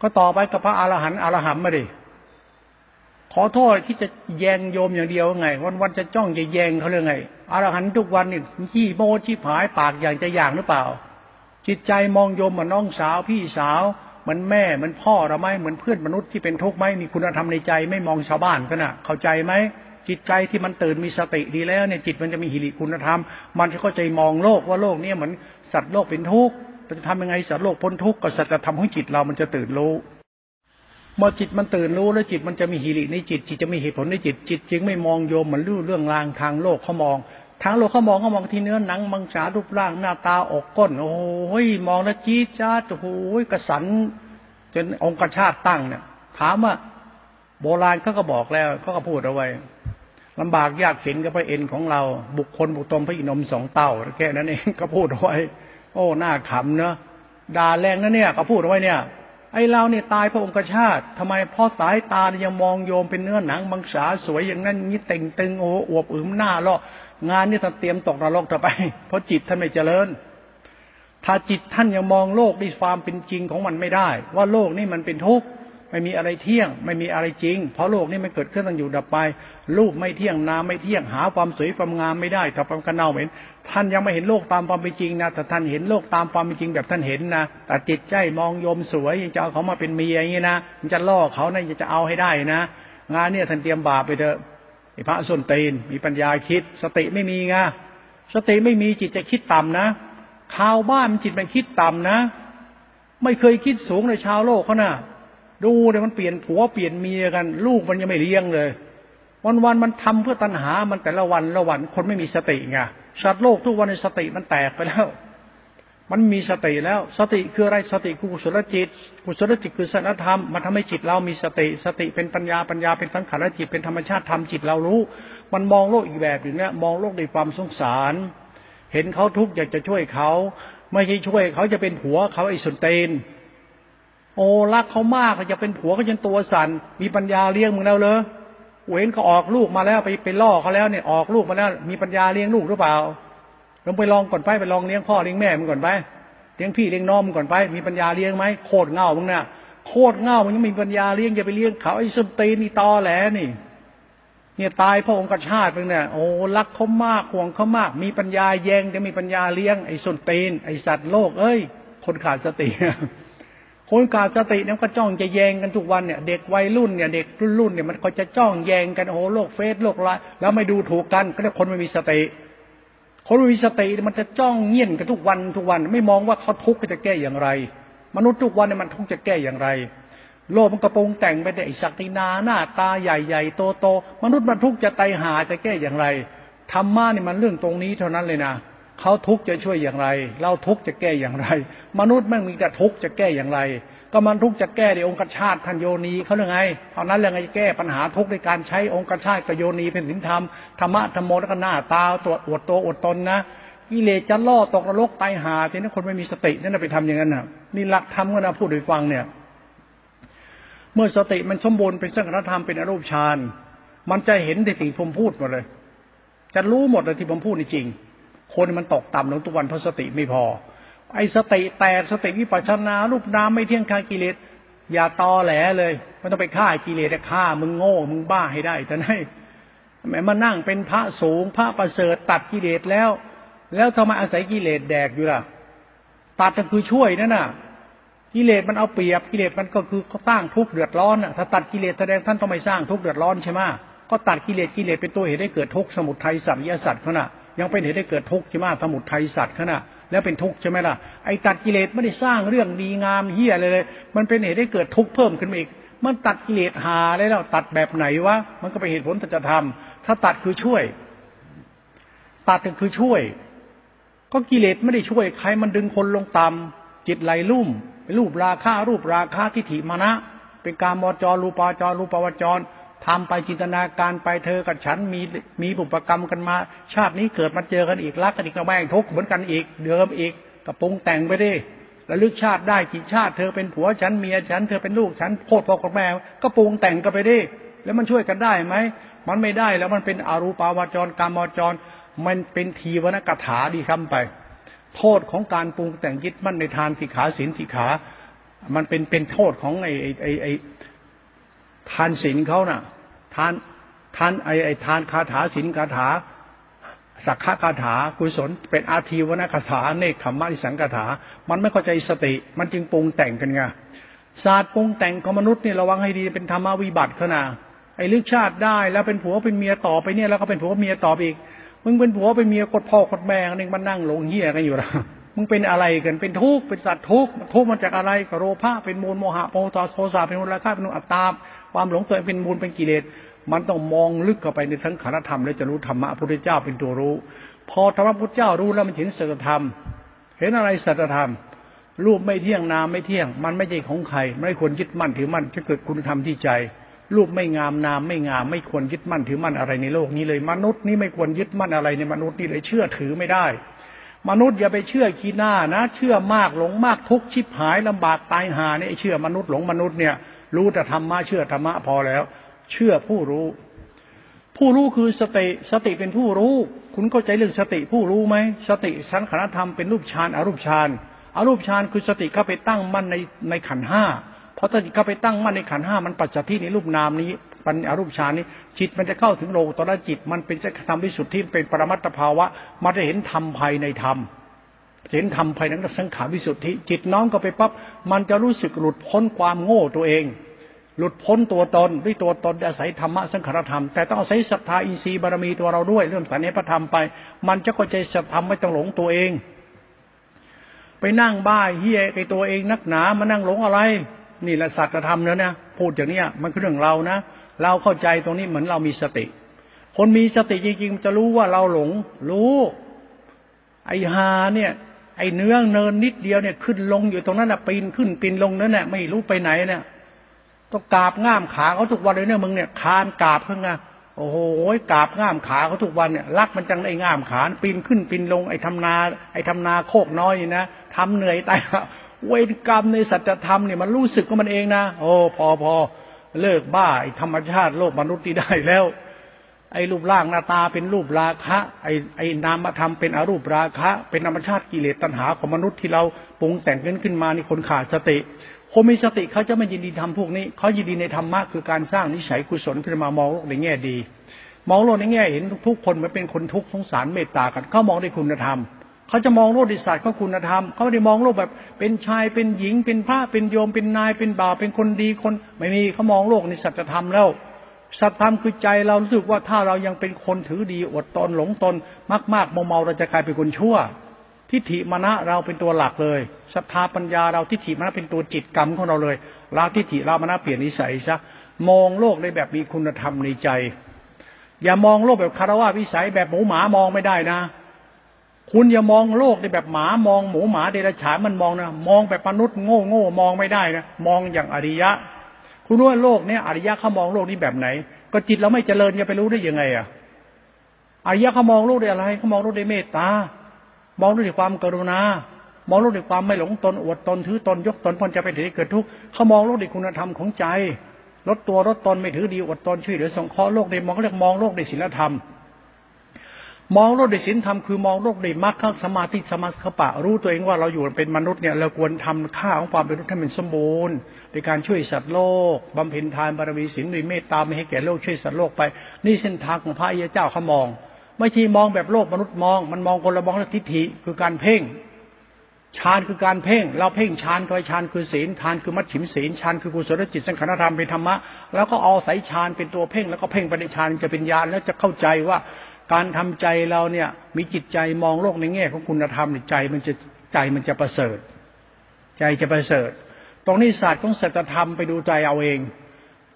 ก็ต่อไปกับพระอรหันต์อรหันต์มาดิ ขอโทษที่จะแยงโยมอย่างเดียวไงวันๆจะจ้องจะแยงเขาเรื่องไงอรหันต์ทุกวันนี่ขี้โม้ชี้ผายปากอย่างจะอย่างหรือเปล่าจิตใจมองโยมเหมือนน้องสาวพี่สาวเหมือนแม่เหมือนพ่อเราไหมเหมือนเพื่อนมนุษย์ที่เป็นทุกข์ไหมมีคุณธรรมในใจไม่มองชาวบ้านกันนะเข้าใจไหมจิตใจที่มันตื่นมีสติดีแล้วเนี่ยจิตมันจะมีหิริคุณธรรมมันจะเข้าใจมองโลกว่าโลกเนี่ยเหมือนสัตว์โลกเป็นทุกข์เราจะทำยังไงสัตว์โลกพ้นทุกข์กับสัจธรรมของจิตเรามันจะตื่นรู้เมื่อจิตมันตื่นรู้แล้วจิตมันจะมีหิริในจิตจิตจะมีเหตุผลในจิตจิตจึงไม่มองโยมเหมือนรู้เรื่องรางทางโลกเขามองทางโลกเขามองเขามองที่เนื้อหนังมังสารูปร่างหน้าตาอกก้นโอ้ยมองแล้วจี๊ดจ้าโอ้ยกระสันจนองคชาตตั้งเนี่ยถามว่าโบราณเขาก็บอกแล้วเขาก็พูดเอาไว้ลำบากยากเข็นกับพระเอ็นของเราบุคคลบุคตมพระอินทร์สองเต่าแค่นั้นเองก็พูดเอาไว้โอ้หน้าขำเนอะด่าแรงนะเนี่ยเขาพูดเอาไว้เนี่ยไอ้เราเนี่ยตายเพราะองคชาตทำไมเพราะสายตายังมองโยมเป็นเนื้อหนังมังสาสวยอย่างนั้นนี้เต่งตึงโอ้อวบอึมหน้าเลาะงานนี่ท่านเตรียมตกนรกต่อไปเพราะจิตท่านไม่เจริญถ้าจิตท่านยังมองโลกด้วยความเป็นจริงของมันไม่ได้ว่าโลกนี่มันเป็นทุกข์ไม่มีอะไรเที่ยงไม่มีอะไรจริงเพราะโลกนี่มันเกิดขึ้นตั้งอยู่ดับไปรูปไม่เที่ยงนามไม่เที่ยงหาความสวยความงามไม่ได้กับความกระเน่าเหม็นท่านยังไม่เห็นโลกตามความเป็นจริงนะแต่ท่านเห็นโลกตามความเป็นจริงแบบท่านเห็นนะแต่จิตใจมองโยมสวยจะเอาเขามาเป็นเมียอย่างนี้นะมันจะล่อเขานะจะเอาให้ได้นะงานเนี่ยท่านเตรียมบาปไปเถอะไอ้พระส้นตีนมีปัญญาคิดสติไม่มีไงสติไม่มีจิตจะคิดต่ำนะชาวบ้านจิตมันคิดต่ำนะไม่เคยคิดสูงในชาวโลกเขานะดูเลยมันเปลี่ยนผัวเปลี่ยนเมียกันลูกมันยังไม่เลี้ยงเลยวันวันมันทำเพื่อตัณหามันแต่ละวันละวันคนไม่มีสติไงสัตว์โลกทุกวันในสติมันแตกไปแล้วมันมีสติแล้วสติคืออะไรสติคือกุศลจิตกุศลจิตคือศีลธรรมมันทำให้จิตเรามีสติสติเป็นปัญญาปัญญาเป็นสังขารจิตเป็นธรรมชาติธรรมจิตเรารู้มันมองโลกอีกแบบหนึ่งเนี่ยมองโลกด้วยความสงสารเห็นเขาทุกข์อยากจะช่วยเขาไม่ใช่ช่วยเขาจะเป็นผัวเขาไอ้สุนเตนโอ้รักเขามากอยากเป็นผัวเขาจนตัวสั่นมีปัญญาเลี้ยงมึงแล้วเหรอเว้นเขาออกลูกมาแล้วไปไปล่อเขาแล้วเนี่ยออกลูกมาแล้วมีปัญญาเลี้ยงลูกหรือเปล่าลองไปลองก่อนไปไปลองเลี้ยงพ่อเลี้ยงแม่มึงก่อนไปเลี้ยงพี่เลี้ยงน้องมึงก่อนไปมีปัญญาเลี้ยงไหมโคตรเง่ามึงน่ะโคตรเง่ามึงยังมีปัญญาเลี้ยงอย่าไปเลี้ยงเขาไอ้ส้นตีนนี่ตอแหลนี่เนี่ยตายเพราะองคชาตมึงเนี่ยโอ้รักเขามากห่วงเขามากมีปัญญาแยงจะมีปัญญาเลี้ยงไอ้ส้นตีนไอ้สัตว์โลกเอ้ยคนขาดสติคนขาดสติเนี่ยก็จ้องจะแยงกันทุกวันเนี่ยเด็กวัยรุ่นเนี่ยเด็กรุ่นๆเนี่ยมันก็จะจ้องแยงกันโอ้โลกเฟซโลกไลน์แล้วไม่ดูถูกกันก็เรียกคนไม่มีสติคนไม่มีสติมันจะจ้องเงี่ยนกันทุกวันทุกวันไม่มองว่าเขาทุกข์จะแก้อย่างไรมนุษย์ทุกวันเนี่ยมันทุกข์จะแก้อย่างไรโลกมันกระโปรงแต่งไปแต่ไอ้ศักดินาหน้าตาใหญ่ๆโตๆมนุษย์มันทุกข์จะไตหาจะแก้อย่างไรธรรมะเนี่ยมันเรื่องตรงนี้เท่านั้นเลยนะเขาทุกข์จะช่วยอย่างไรเราทุกข์จะแก้อย่างไรมนุษย์แม่งมีแต่ทุกข์จะแก้อย่างไรก็มันทุกข์จะแก้ในองคชาตทันโยนีเขาเรื่องไงเท่านั้นแหละไงแก้ปัญหาทุกข์ในการใช้องคชาตกับโยนีเป็นศีลธรรมธรรมะธรรมโมแล้วก็หน้าตาตรวจอวดตัวอวดตนนะกิเลสจะล่อตกนรกตายหาทีนั้นคนไม่มีสตินั่นไปทำอย่างนั้นน่ะนี่หลักธรรมก็นะพูดให้ฟังเนี่ยเมื่อสติมันสมบูรณ์เป็นสังขารธรรมเป็นอรูปฌานมันจะเห็นในสิ่งผมพูดหมดเลยจะรู้หมดเลยที่ผมพูดจริงคนมันตกต่ำลงทุกวันเพราะสติไม่พอไอ้สติแตกสติวิปัสสนารูปนามไม่เที่ยงคากิเลสอย่าตอแหลเลยไม่ต้องไปฆ่ากิเลสฆ่ามึงโง่มึงบ้าให้ได้แต่ไหนแม้มานั่งเป็นพระสูงพระประเสริฐตัดกิเลสแล้วแล้วทำไมอาศัยกิเลสแดกอยู่ล่ะตัดก็คือช่วยนั่นน่ะกิเลสมันเอาเปรียบกิเลสมันก็คือสร้างทุกข์เดือดร้อนน่ะถ้าตัดกิเลสแสดงท่านต้องไม่สร้างทุกข์เดือดร้อนใช่ไหมก็ตัดกิเลสกิเลสเป็นตัวเหตุให้เกิดทุกข์สมุทัยสัมยสัตว์เขาน่ะยังเป็นเหตุให้เกิดทุกข์ใช่ไหมสมุทัยสัตว์ขณะแล้วเป็นทุกข์ใช่ไหมล่ะไอ้ตัดกิเลสไม่ได้สร้างเรื่องดีงามเหี้ยเลยเลยมันเป็นเหตุให้เกิดทุกข์เพิ่มขึ้นมาอีกมันตัดกิเลสหาได้แล้วตัดแบบไหนวะมันก็เป็นเหตุผลสัจธรรมถ้าตัดคือช่วยตัดก็คือช่วยก็กิเลสไม่ได้ช่วยใครมันดึงคนลงต่ำจิตไหลลุ่มเป็นรูปราคะรูปราคะทิฏฐิมานะเป็นกามวจรรูปวจรรูปวจรทำไปจินตนาการไปเธอกับฉันมีมีบุพกรรมกันมาชาตินี้เกิดมาเจอกันอีกรักกันอีกก็แม่งทุกข์เหมือนกันอีกเดิมอีกกระปงแต่งไปดิระลึกชาติได้กี่ชาติเธอเป็นผัวฉันเมียฉันเธอเป็นลูกฉันโคตรพ่อกับแม่ก็ปงแต่งกันไปดิแล้วมันช่วยกันได้ไหมมันไม่ได้แล้วมันเป็นอรูปาวจรกามวจรมันเป็นทีวนะกถาดีคำไปโทษของการปงแต่งยึดมั่นในทานสิกขาศีลสิกขามันเป็นเป็นโทษของไอ้ไอ้ไอ้ทานศีลเขาน่ะ ทานทานไอไอทานคาถาศีลคาถาสักขะคาถากุศลเป็นอาทีวนาคาถาเนกขมมะนิสังคาถามันไม่เข้าใจสติมันจึงปรุงแต่งกันไงศาสตร์ปรุงแต่งของมนุษย์เนี่ยระวังให้ดีเป็นธรรมวิบัติขนาดไอ้ลึกชาติได้แล้วเป็นผัวเป็นเมียต่อไปเนี่ยแล้วก็เป็นผัวเมียต่อไปอีกมึงเป็นผัวเป็นเมียกดพ่อกดแม่นึงมันนั่งหลงเหี้ยกันอยู่แล้วมึงเป็นอะไรกันเป็นทุกข์เป็นสัตว์ทุกข์ทุกข์มาจากอะไรกโรภะเป็นมูลโมหะโพธาโทสะเป็นมูลราคะเป็นอัตตาความหลงตัวเองเป็นมูลเป็นกิเลสมันต้องมองลึกเข้าไปในทั้งขันธธรรมแล้วจะรู้ธรรมะพระพุทธเจ้าเป็นตัวรู้พอธรรมะพระพุทธเจ้ารู้แล้วมันเห็นสัจธรรมเห็นอะไรสัจธรรมรูปไม่เที่ยงนามไม่เที่ยงมันไม่ใช่ของใครไม่ควรยึดมั่นถือมั่นจะเกิดคุณธรรมที่ใจรูปไม่งามนามไม่งามไม่ควรยึดมั่นถือมั่นอะไรในโลกนี้เลยมนุษย์นี่ไม่ควรยึดมั่นอะไรในมนุษย์นี่เลยเชื่อถือไม่ได้มนุษย์อย่าไปเชื่อขี้หน้านะเชื่อมากหลงมากทุกข์ชิบหายลำบากตายหาเนี่ยเชื่อมนุษย์หลงมนุษย์เนี่ยรู้แต่ธรรมะเชื่อธรรมะพอแล้วเชื่อผู้รู้ผู้รู้คือสติสติเป็นผู้รู้คุณเข้าใจเรื่องสติผู้รู้ไหมสติสังขารธรรมเป็นรูปฌานอรูปฌานอรูปฌานคือสติเข้าไปตั้งมั่นในในขันธ์ห้าเพราะสติเข้าไปตั้งมั่นในขันธ์ห้ามันปัจจัยที่ในรูปนามนี้ปัญญาอรูปฌานนี้จิตมันจะเข้าถึงโลกุตระจิตมันเป็นสัจธรรมวิสุทธิเป็นปรมัตถภาวะมันจะเห็นธรรมภายในธรรมเห็นธรรมภายในสังขารวิสุทธิจิตน้อมเข้าไปปั๊บมันจะรู้สึกหลุดพ้นความโง่ตัวเองหลุดพ้นตัวตนด้วยตัวตนอาศัยธรรมะสังขารธรรมแต่ต้องอาศัยศรัทธาอินทรีย์บารมีตัวเราด้วยเริ่มสานในพระธรรมไปมันจะเข้าใจสัจธรรมไม่ต้องหลงตัวเองไปนั่งบ้าเหี้ยไอ้ตัวเองนักหนามานั่งหลงอะไรนี่แหละสัจธรรมแล้วนะพูดอย่างเนี้ยมันคือเรื่องเรานะเราเข้าใจตรงนี้เหมือนเรามีสติคนมีสติจริงๆจะรู้ว่าเราหลงรู้ไอ้หาเนี่ยไอ้เนื้อเนินนิดเดียวเนี่ยขึ้นลงอยู่ตรงนั้นน่ะปีนขึ้นปีนลงนั่นน่ะไม่รู้ไปไหนเนี่ยต้องกราบง่ามขาเขาทุกวันเลยเนี่ยมึงเนี่ยคานกราบข้างอ่ะโอ้โหกราบง่ามขาเขาทุกวันเนี่ยรักมันจังไอ้ง่ามขาปีนขึ้นปีนลงไอ้ทำนาไอ้ทำนาโคกน้อยนี่นะทำเหนื่อยตายเวรกรรมในสัจธรรมเนี่ยมันรู้สึกของมันเองนะโอ้พอพอเลิกบ้าไอ้ธรรมชาติโลกมนุษย์ที่ได้แล้วไอ้รูปร่างหน้าตาเป็นรูปราคะไอ้ไอ้นามธรรมเป็นอรูปราคะเป็นธรรมชาติกิเลสตัณหาของมนุษย์ที่เราปรุงแต่งกันขึ้นมานี่คนขาดสติคนมีสติเขาจะไม่ยินดีทำพวกนี้เขายินดีในธรรมะคือการสร้างนิสัยกุศลขึ้นมามองโลกในแง่ดีมองโลกในแง่เห็นทุกคนมันเป็นคนทุกข์สงสารเมตตากันเขามองด้วยคุณธรรมเขาจะมองโลกในศาสตร์ก็คุณธรรมเขาไม่ได้มองโลกแบบเป็นชายเป็นหญิงเป็นพระเป็นโยมเป็นนายเป็นบ่าวเป็นคนดีคนไม่มีเขามองโลกในสัจธรรมแล้วสัจธรรมคือใจเรารู้สึกว่าถ้าเรายังเป็นคนถือดีอดตนหลงตนมากๆเมาๆเราจะกลายเป็นคนชั่วทิฏฐิมนะเราเป็นตัวหลักเลยศรัทธาปัญญาเราทิฏฐิมนะเป็นตัวจิตกรรมของเราเลยละทิฏฐิละมนะเปลี่ยนนิสัยซะมองโลกในแบบมีคุณธรรมในใจอย่ามองโลกแบบคารวะวิสัยแบบหมูหมามองไม่ได้นะคุณอย่ามองโลกในแบบหมามองหมูหมาเดรัจฉานมันมองนะมองแบบมนุษย์โง่โง่มองไม่ได้นะมองอย่างอริยะคุณรู้ว่าโลกเนี้ยอริยะเขามองโลกนี้แบบไหนก็จิตเราไม่เจริญจะไปรู้ได้ยังไงอ่ะอริยะเขามองโลกด้วยอะไรเขามองโลกด้วยเมตตามองด้วยความกรุณามองโลกด้วยความไม่หลงตนอวดตนถือตนยกตนพ้นจะไปถึงเกิดทุกข์เขามองโลกด้วยคุณธรรมของใจลดตัวลดตนไม่ถือดีอวดตนช่วยเหลือสงเคราะห์โลกในมองเรียกมองโลกในศีลธรรมมองโลกด้วยศีลธรรมคือมองโลกด้วยมรรคข้างสมาธิสมาสัพปะรู้ตัวเองว่าเราอยู่เป็นมนุษย์เนี่ยเราควรทำค่าของความเป็นมนุษย์ให้มันสมบูรณ์ในการช่วยสัตว์โลกบำเพ็ญทานบารมีศีลด้วยเมตตาไม่ให้แก่โลกช่วยสัตว์โลกไปนี่เส้นทางของพระอริยเจ้าเขามองไม่ใช่มองแบบโลกมนุษย์มองมันมองคนละมองละทิฏฐิคือการเพ่งฌานคือการเพ่งเราเพ่งฌานก็ฌานคือศีลฌานคือมัชฌิมศีลฌานคือกุศลจิตสังขารธรรมเป็นธรรมะแล้วก็เอาสายฌานเป็นตัวเพ่งแล้วก็เพ่งไปในฌานจะเป็นญาณแล้วจะเข้าใจว่าการทำใจเราเนี่ยมีจิตใจมองโลกในแง่ของคุณธรรมใจมันจะใจมันจะประเสริฐใจจะประเสริฐตรงนี้ศาสตร์ของสัจธรรมไปดูใจเอาเอง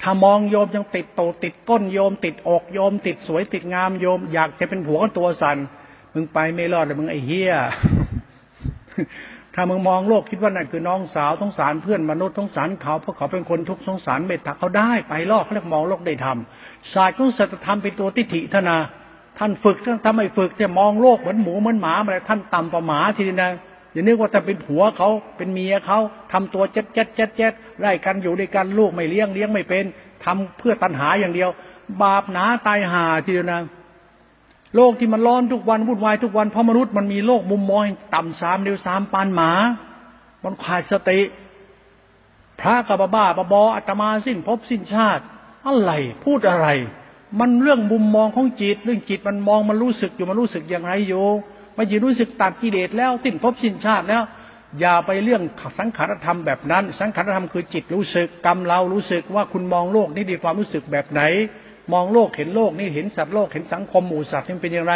ถ้ามองโยมยังติดโตติดก้นโยมติดอกโยมติดสวยติดงามโยมอยากจะเป็นผัวก็ตัวสั่นมึงไปไม่รอดเลยมึงไอ้เหี้ย ถ้ามึงมองโลกคิดว่านั่นคือน้องสาวสงสารเพื่อนมนุษย์สงสารเขาเพราะเขาเป็นคนทุกข์สงสารเมตตาเขาได้ไปรอดเขาเรียกมองโลกได้ธรรมศาสตร์ของสัจธรรมเป็นตัวทิฏฐิทนาท่านฝึกถ้าไม่ฝึกจะมองโลกเหมือนหมูเหมือนหมาอะไรท่านต่ำกว่าหมาทีเดียวนะอย่านึกว่าจะเป็นผัวเขาเป็นเมียเขาทำตัวเจ็ดเจ็ดเจ็ดเจ็ดไล่กันอยู่ด้วยกันลูกไม่เลี้ยงเลี้ยงไม่เป็นทำเพื่อตัณหาอย่างเดียวบาปหนาตายห่าทีเดียวนะโลกที่มันร้อนทุกวันวุ่นวายทุกวันเพราะมนุษย์มันมีโลกมุมมองต่ำสามเดียวสามปานหมามันขาดสติพระกับบ้าบออาตมาสิ้นภพสิ้นชาติ อะไรพูดอะไรมันเรื่องมุมมองของจิตเรื่องจิตมันมองมันรู้สึกอยู่มันรู้สึกอย่างไรอยู่มันจะรู้สึกตัดกิเลสแล้วสิ้นภพสิ้นชาติแล้วอย่าไปเรื่องสังขารธรรมแบบนั้นสังขารธรรมคือจิตรู้สึกกรรมเรารู้สึกว่าคุณมองโลกนี่ดีความรู้สึกแบบไหนมองโลกเห็นโลกนี่เห็นสัตว์โลกเห็นสังคมหมู่สัตว์มันเป็นอย่างไร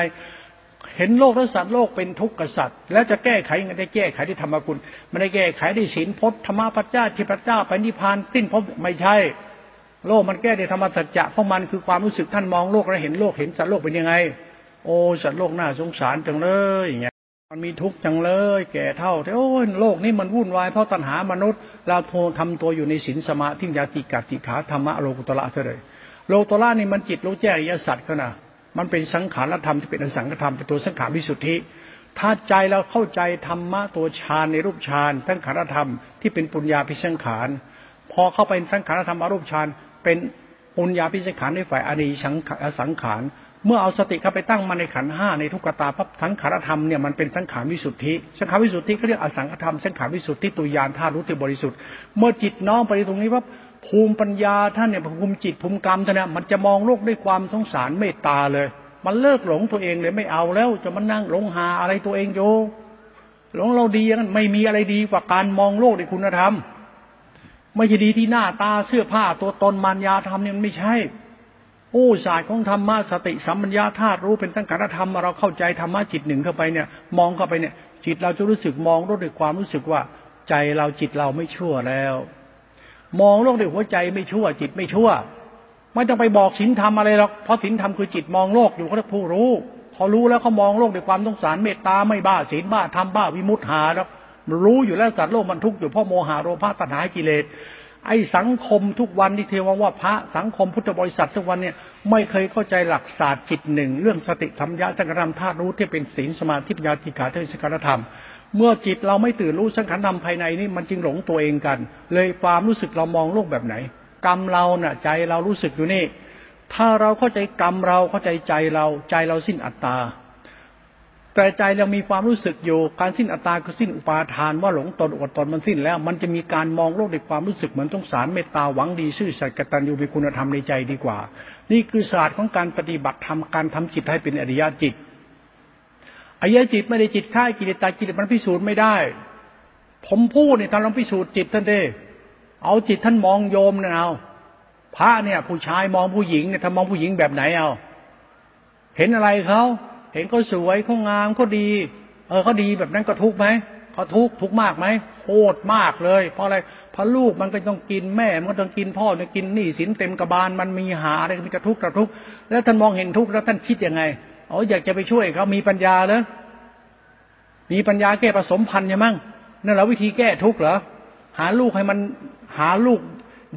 เห็นโลกและสัตว์โลกเป็นทุกข์กษัตริย์แล้วจะแก้ไขยังไงได้แก้ไขที่ธรรมคุณไม่ได้แก้ไขที่ศีลพจน์ธรรมปัจจาที่พระเจ้าไปนิพพานสิ้นภพไม่ใช่โลกมันแก้ได้ธรรมสัจจะเพราะมันคือความรู้สึกท่านมองโลกแล้วเห็นโลกเห็นสัตว์โลกเป็นยังไงโอ้สัตว์โลกน่าสงสารจังเลยอย่างเงี้ยมันมีทุกข์จังเลยแก่เฒ่าโอ้โลกนี้มันวุ่นวายเพราะตัณหามนุษย์เราโททำตัวอยู่ในศีลสมาธิญาติกัตติขาธรรมะโลกุตระเท่าไรโลกุตระนี่มันจิตรู้แจ้งอริยสัจขณะมันเป็นสังขารธรรมที่เป็นอสังขารธรรมเป็นตัวสังขารวิสุทธิถ้าใจเราเข้าใจธรรมะตัวฌานในรูปฌานสังขารธรรมที่เป็นปุญญาภิสังขารพอเข้าไปสังขารธรรมอรูปฌานเป็นปุญญาภิสังขารในฝ่ายอริยสังขารเมื่อเอาสติเข้าไปตั้งมันในขันธ์ห้าในทุกขตาปั๊บสังขารธรรมเนี่ยมันเป็นสังขารวิสุทธิสังขารวิสุทธิเค้าเรียกอสังขารธรรมสังขารวิสุทธิตุญาณธาตุรู้ที่บริสุทธิ์เมื่อจิตน้อมไปตรงนี้ปั๊บภูมิปัญญาท่านเนี่ยภูมิจิตภูมิกรรมท่านน่ะมันจะมองโลกด้วยความสงสารเมตตาเลยมันเลิกหลงตัวเองเลยไม่เอาแล้วจะมานั่งหลงหาอะไรตัวเองอยู่หลงเราดีงั้นไม่มีอะไรดีกว่าการมองโลกด้วยคุณธรรมไม่ใช่ดีที่หน้าตาเสื้อผ้าตัวตนมารยาธรรมเนี่ยมันไม่ใช่โอ้ศาสตร์ของธรรมะสติสัมปญญาธาตุรู้เป็นสังขารธรรมเราเข้าใจธรรมะจิตหนึ่งเข้าไปเนี่ยมองเข้าไปเนี่ยจิตเราจะรู้สึกมองโลกด้วยความรู้สึกว่าใจเราจิตเราไม่ชั่วแล้วมองโลกด้วยหัวใจไม่ชั่วจิตไม่ชั่วไม่ต้องไปบอกศีลธรรมอะไรหรอกเพราะศีลธรรมคือจิตมองโลกอยู่เขาเรียกผู้รู้เขารู้แล้วเขามองโลกด้วยความสงสารเมตตาไม่บ้าศีลบ้าธรรมบ้าวิมุตติหาแล้วรู้อยู่แล้วสัตว์โลกมันทุกข์อยู่เพราะโมหะโลภะตัณหากิเลสไอ้สังคมทุกวันที่เทวะว่าพระสังคมพุทธบริษัททุกวันเนี่ยไม่เคยเข้าใจหลักศาสตร์จิตหนึ่งเรื่องสติธรรมญาสังขารธรรมธาตุรู้ที่เป็นศีลสมาธิปัญญาธิกาเทศกรธรรมเมื่อจิตเราไม่ตื่นรู้สังขารธรรมภายในนี่มันจึงหลงตัวเองกันเลยความรู้สึกเรามองโลกแบบไหนกรรมเราน่ะใจเรารู้สึกอยู่นี่ถ้าเราเข้าใจกรรมเราเข้าใจใจเราใจเราสิ้นอัตตาแต่ใจเรามีความรู้สึกอยู่การสิ้นอัตตาคือสิ้นอุปาทานว่าหลงตนอดตนมันสิ้นแล้วมันจะมีการมองโลกด้วยความรู้สึกเหมือนสงสารเมตตาหวังดีซื่อสัตย์กตัญญูมีคุณธรรมในใจดีกว่านี่คือศาสตร์ของการปฏิบัติธรรมการทำจิตให้เป็นอริยจิตอริยจิตไม่ได้จิตฆ่ากิเลสตายกิเลสมันพิสูจน์ไม่ได้ผมพูดเนี่ยท่านลองพิสูจน์จิตท่านดิเอาจิตท่านมองโยมเนี่ยเอาพระเนี่ยผู้ชายมองผู้หญิงเนี่ยท่านมองผู้หญิงแบบไหนเอาเห็นอะไรเขาเห็นเขาสวยเขางามเขาดีเออเขาดีแบบนั้นก็ทุกข์ไหมเขาทุกข์ทุกข์มากไหมโคตรมากเลยเพราะอะไรเพราะลูกมันก็ต้องกินแม่มันก็ต้องกินพ่อเนี่ยกินหนี้สินเต็มกระบาลมันมีหาอะไรมันจะทุกข์กระทุกข์แล้วท่านมองเห็นทุกข์แล้วท่านคิดยังไงอ๋ออยากจะไปช่วยเขามีปัญญาเหรอมีปัญญาแก้ผสมพันธุ์ยังมั้งนั่นแหละวิธีแก้ทุกข์เหรอหาลูกให้มันหาลูก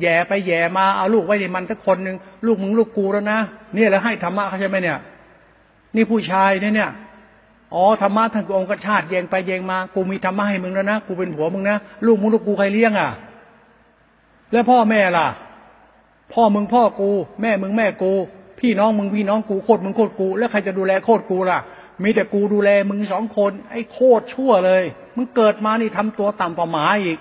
แย่ไปแย่มาเอาลูกไว้ในมันสักคนนึงลูกมึงลูกกูแล้วนะนี่แหละให้ธรรมะเขาใช่ไหมเนี่ยนี่ผู้ชายเนี่ยเนี่ยอ๋อธรรมะท่านองค์ชาติแยงไปแยงมากูมีธรรมะให้มึงแล้วนะกูเป็นผัวมึงนะลูกมึงลูกกูใครเลี้ยงอ่ะแล้วพ่อแม่ล่ะพ่อมึงพ่อกูแม่มึงแม่กูพี่น้องมึงพี่น้องกูโคตรมึงโคตรกูแล้วใครจะดูแลโคตรกูล่ะมีแต่กูดูแลมึงสองคนไอ้โคตรชั่วเลยมึงเกิดมานี่ทำตัวต่ำกว่าหมาอีก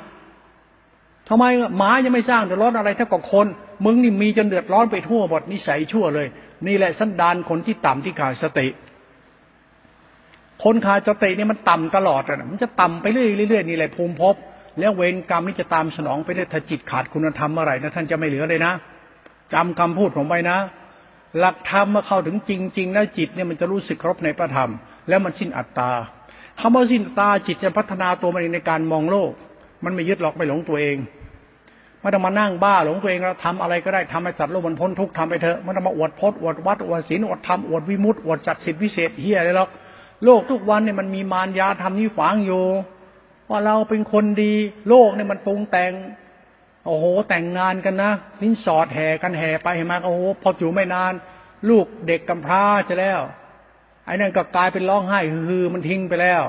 ทำไมหมายังไม่สร้างเดือดร้อนอะไรเท่ากับคนมึงนี่มีจนเดือดร้อนไปทั่วหมดนิสัยชั่วเลยนี่แหละสันดานคนที่ต่ำที่ขาดสติคนขาดสติเนี่ยมันต่ำตลอดอ่ะมันจะต่ำไปเรื่อยๆนี่แหละภูมิภพแล้วเวรกรรมนี่จะตามสนองไปได้ถ้าจิตขาดคุณธรรมเมื่อไหร่นะท่านจะไม่เหลือเลยนะจำคำพูดผมไว้นะหลักธรรมเมื่อเข้าถึงจริงๆแล้วจิตเนี่ยมันจะรู้สึกครบในพระธรรมแล้วมันสิ้นอัตตาคำว่าสิ้นอัตตาจิตจะพัฒนาตัวมันเองในการมองโลกมันไม่ยึดหลอกไม่หลงตัวเองไม่ต้องมานั่งบ้าหลงตัวเองแล้วทำอะไรก็ได้ทำให้สัตว์โลกมันพ้นทุกข์ทำไปเถอะไม่ต้องมาอวดพจน์อวดวัดอวดศีลอวดธรรมอวดวิมุตติอวดศักดิ์สิทธิ์วิเศษเหี้ยอะไรหรอกโลกทุกวันเนี่ยมันมีมารยาธรรมนี่ฝังอยู่ว่าเราเป็นคนดีโลกเนี่ยมันปรุงแต่งโอ้โหแต่งงานกันนะสินสอดแห่กันแห่ไปแห่มาโอ้โหพออยู่ไม่นานลูกเด็กกำพร้าจะแล้วไอ้นั่นก็กลายเป็นร้องไห้ฮือมันทิ้งไปแล้ว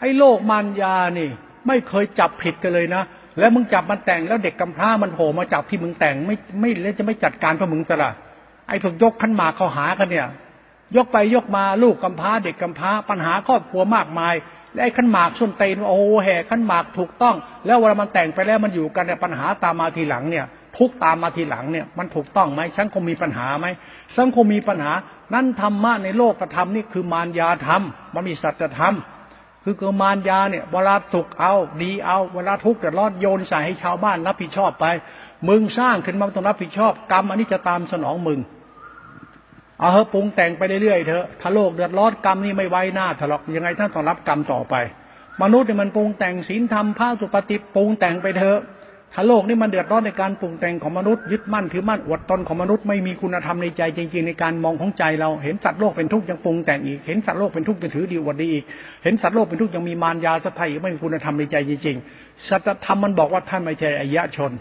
ไอ้โลกมารยานี่ไม่เคยจับผิดกันเลยนะแล้วมึงจับมันแต่งแล้วเด็กกำพร้ามันโผล่มาจับที่มึงแต่งไม่ไม่แล้วจะไม่จัดการกับมึงซะล่ะไอ้พวกยกขันหมากเขาหากันเนี่ยยกไปยกมาลูกกำพร้าเด็กกำพร้าปัญหาครอบครัวมากมายและไอ้ขันหมากส้นเตนโอ้แห่ขันหมากถูกต้องแล้วเวลามันแต่งไปแล้วมันอยู่กันเนี่ยปัญหาตามมาทีหลังเนี่ย ทุกตามมาทีหลังเนี่ยมันถูกต้องไหมสังคมมีปัญหาไหมสังคมมีปัญหานั้นธรรมะในโลกธรรมนี่คือมารยาธรรมมันมีสัจธรรมคือคือมารยาเนี่ยเวลาสุขเอาดีเอาเวลาทุกข์แต่รอดโยนใส่ให้ชาวบ้านรับผิดชอบไปมึงสร้างขึ้นมาต้องรับผิดชอบกรรมอันนี้จะตามสนองมึงเอาเถอะปรุงแต่งไปเรื่อยๆเถอะถ้าโลกเดือดร้อนกรรมนี่ไม่ไว้หน้าถลอกยังไงท่านต้องรับกรรมต่อไปมนุษย์เนี่ยมันปรุงแต่งศีลธรรมภาสุปฏิปรุงแต่งไปเถอะถ้าโลกนี่มันเดือดร้อนในการปรุงแต่งของมนุษย์ยึดมั่นถือมั่นอวดตนของมนุษย์ไม่มีคุณธรรมในใจจริงๆในการมองของใจเราเห็นสัตว์โลกเป็นทุกข์ยังปรุงแต่งอีกเห็นสัตว์โลกเป็นทุกข์ยังถือดีอวดดีอีกเห็นสัตว์โลกเป็นทุกข์ยังมีมารยาสะไพไม่มีคุณธรรมในใจจริงๆสัจธรรมมันบอกว่าท่านไม่ใช่อริยชน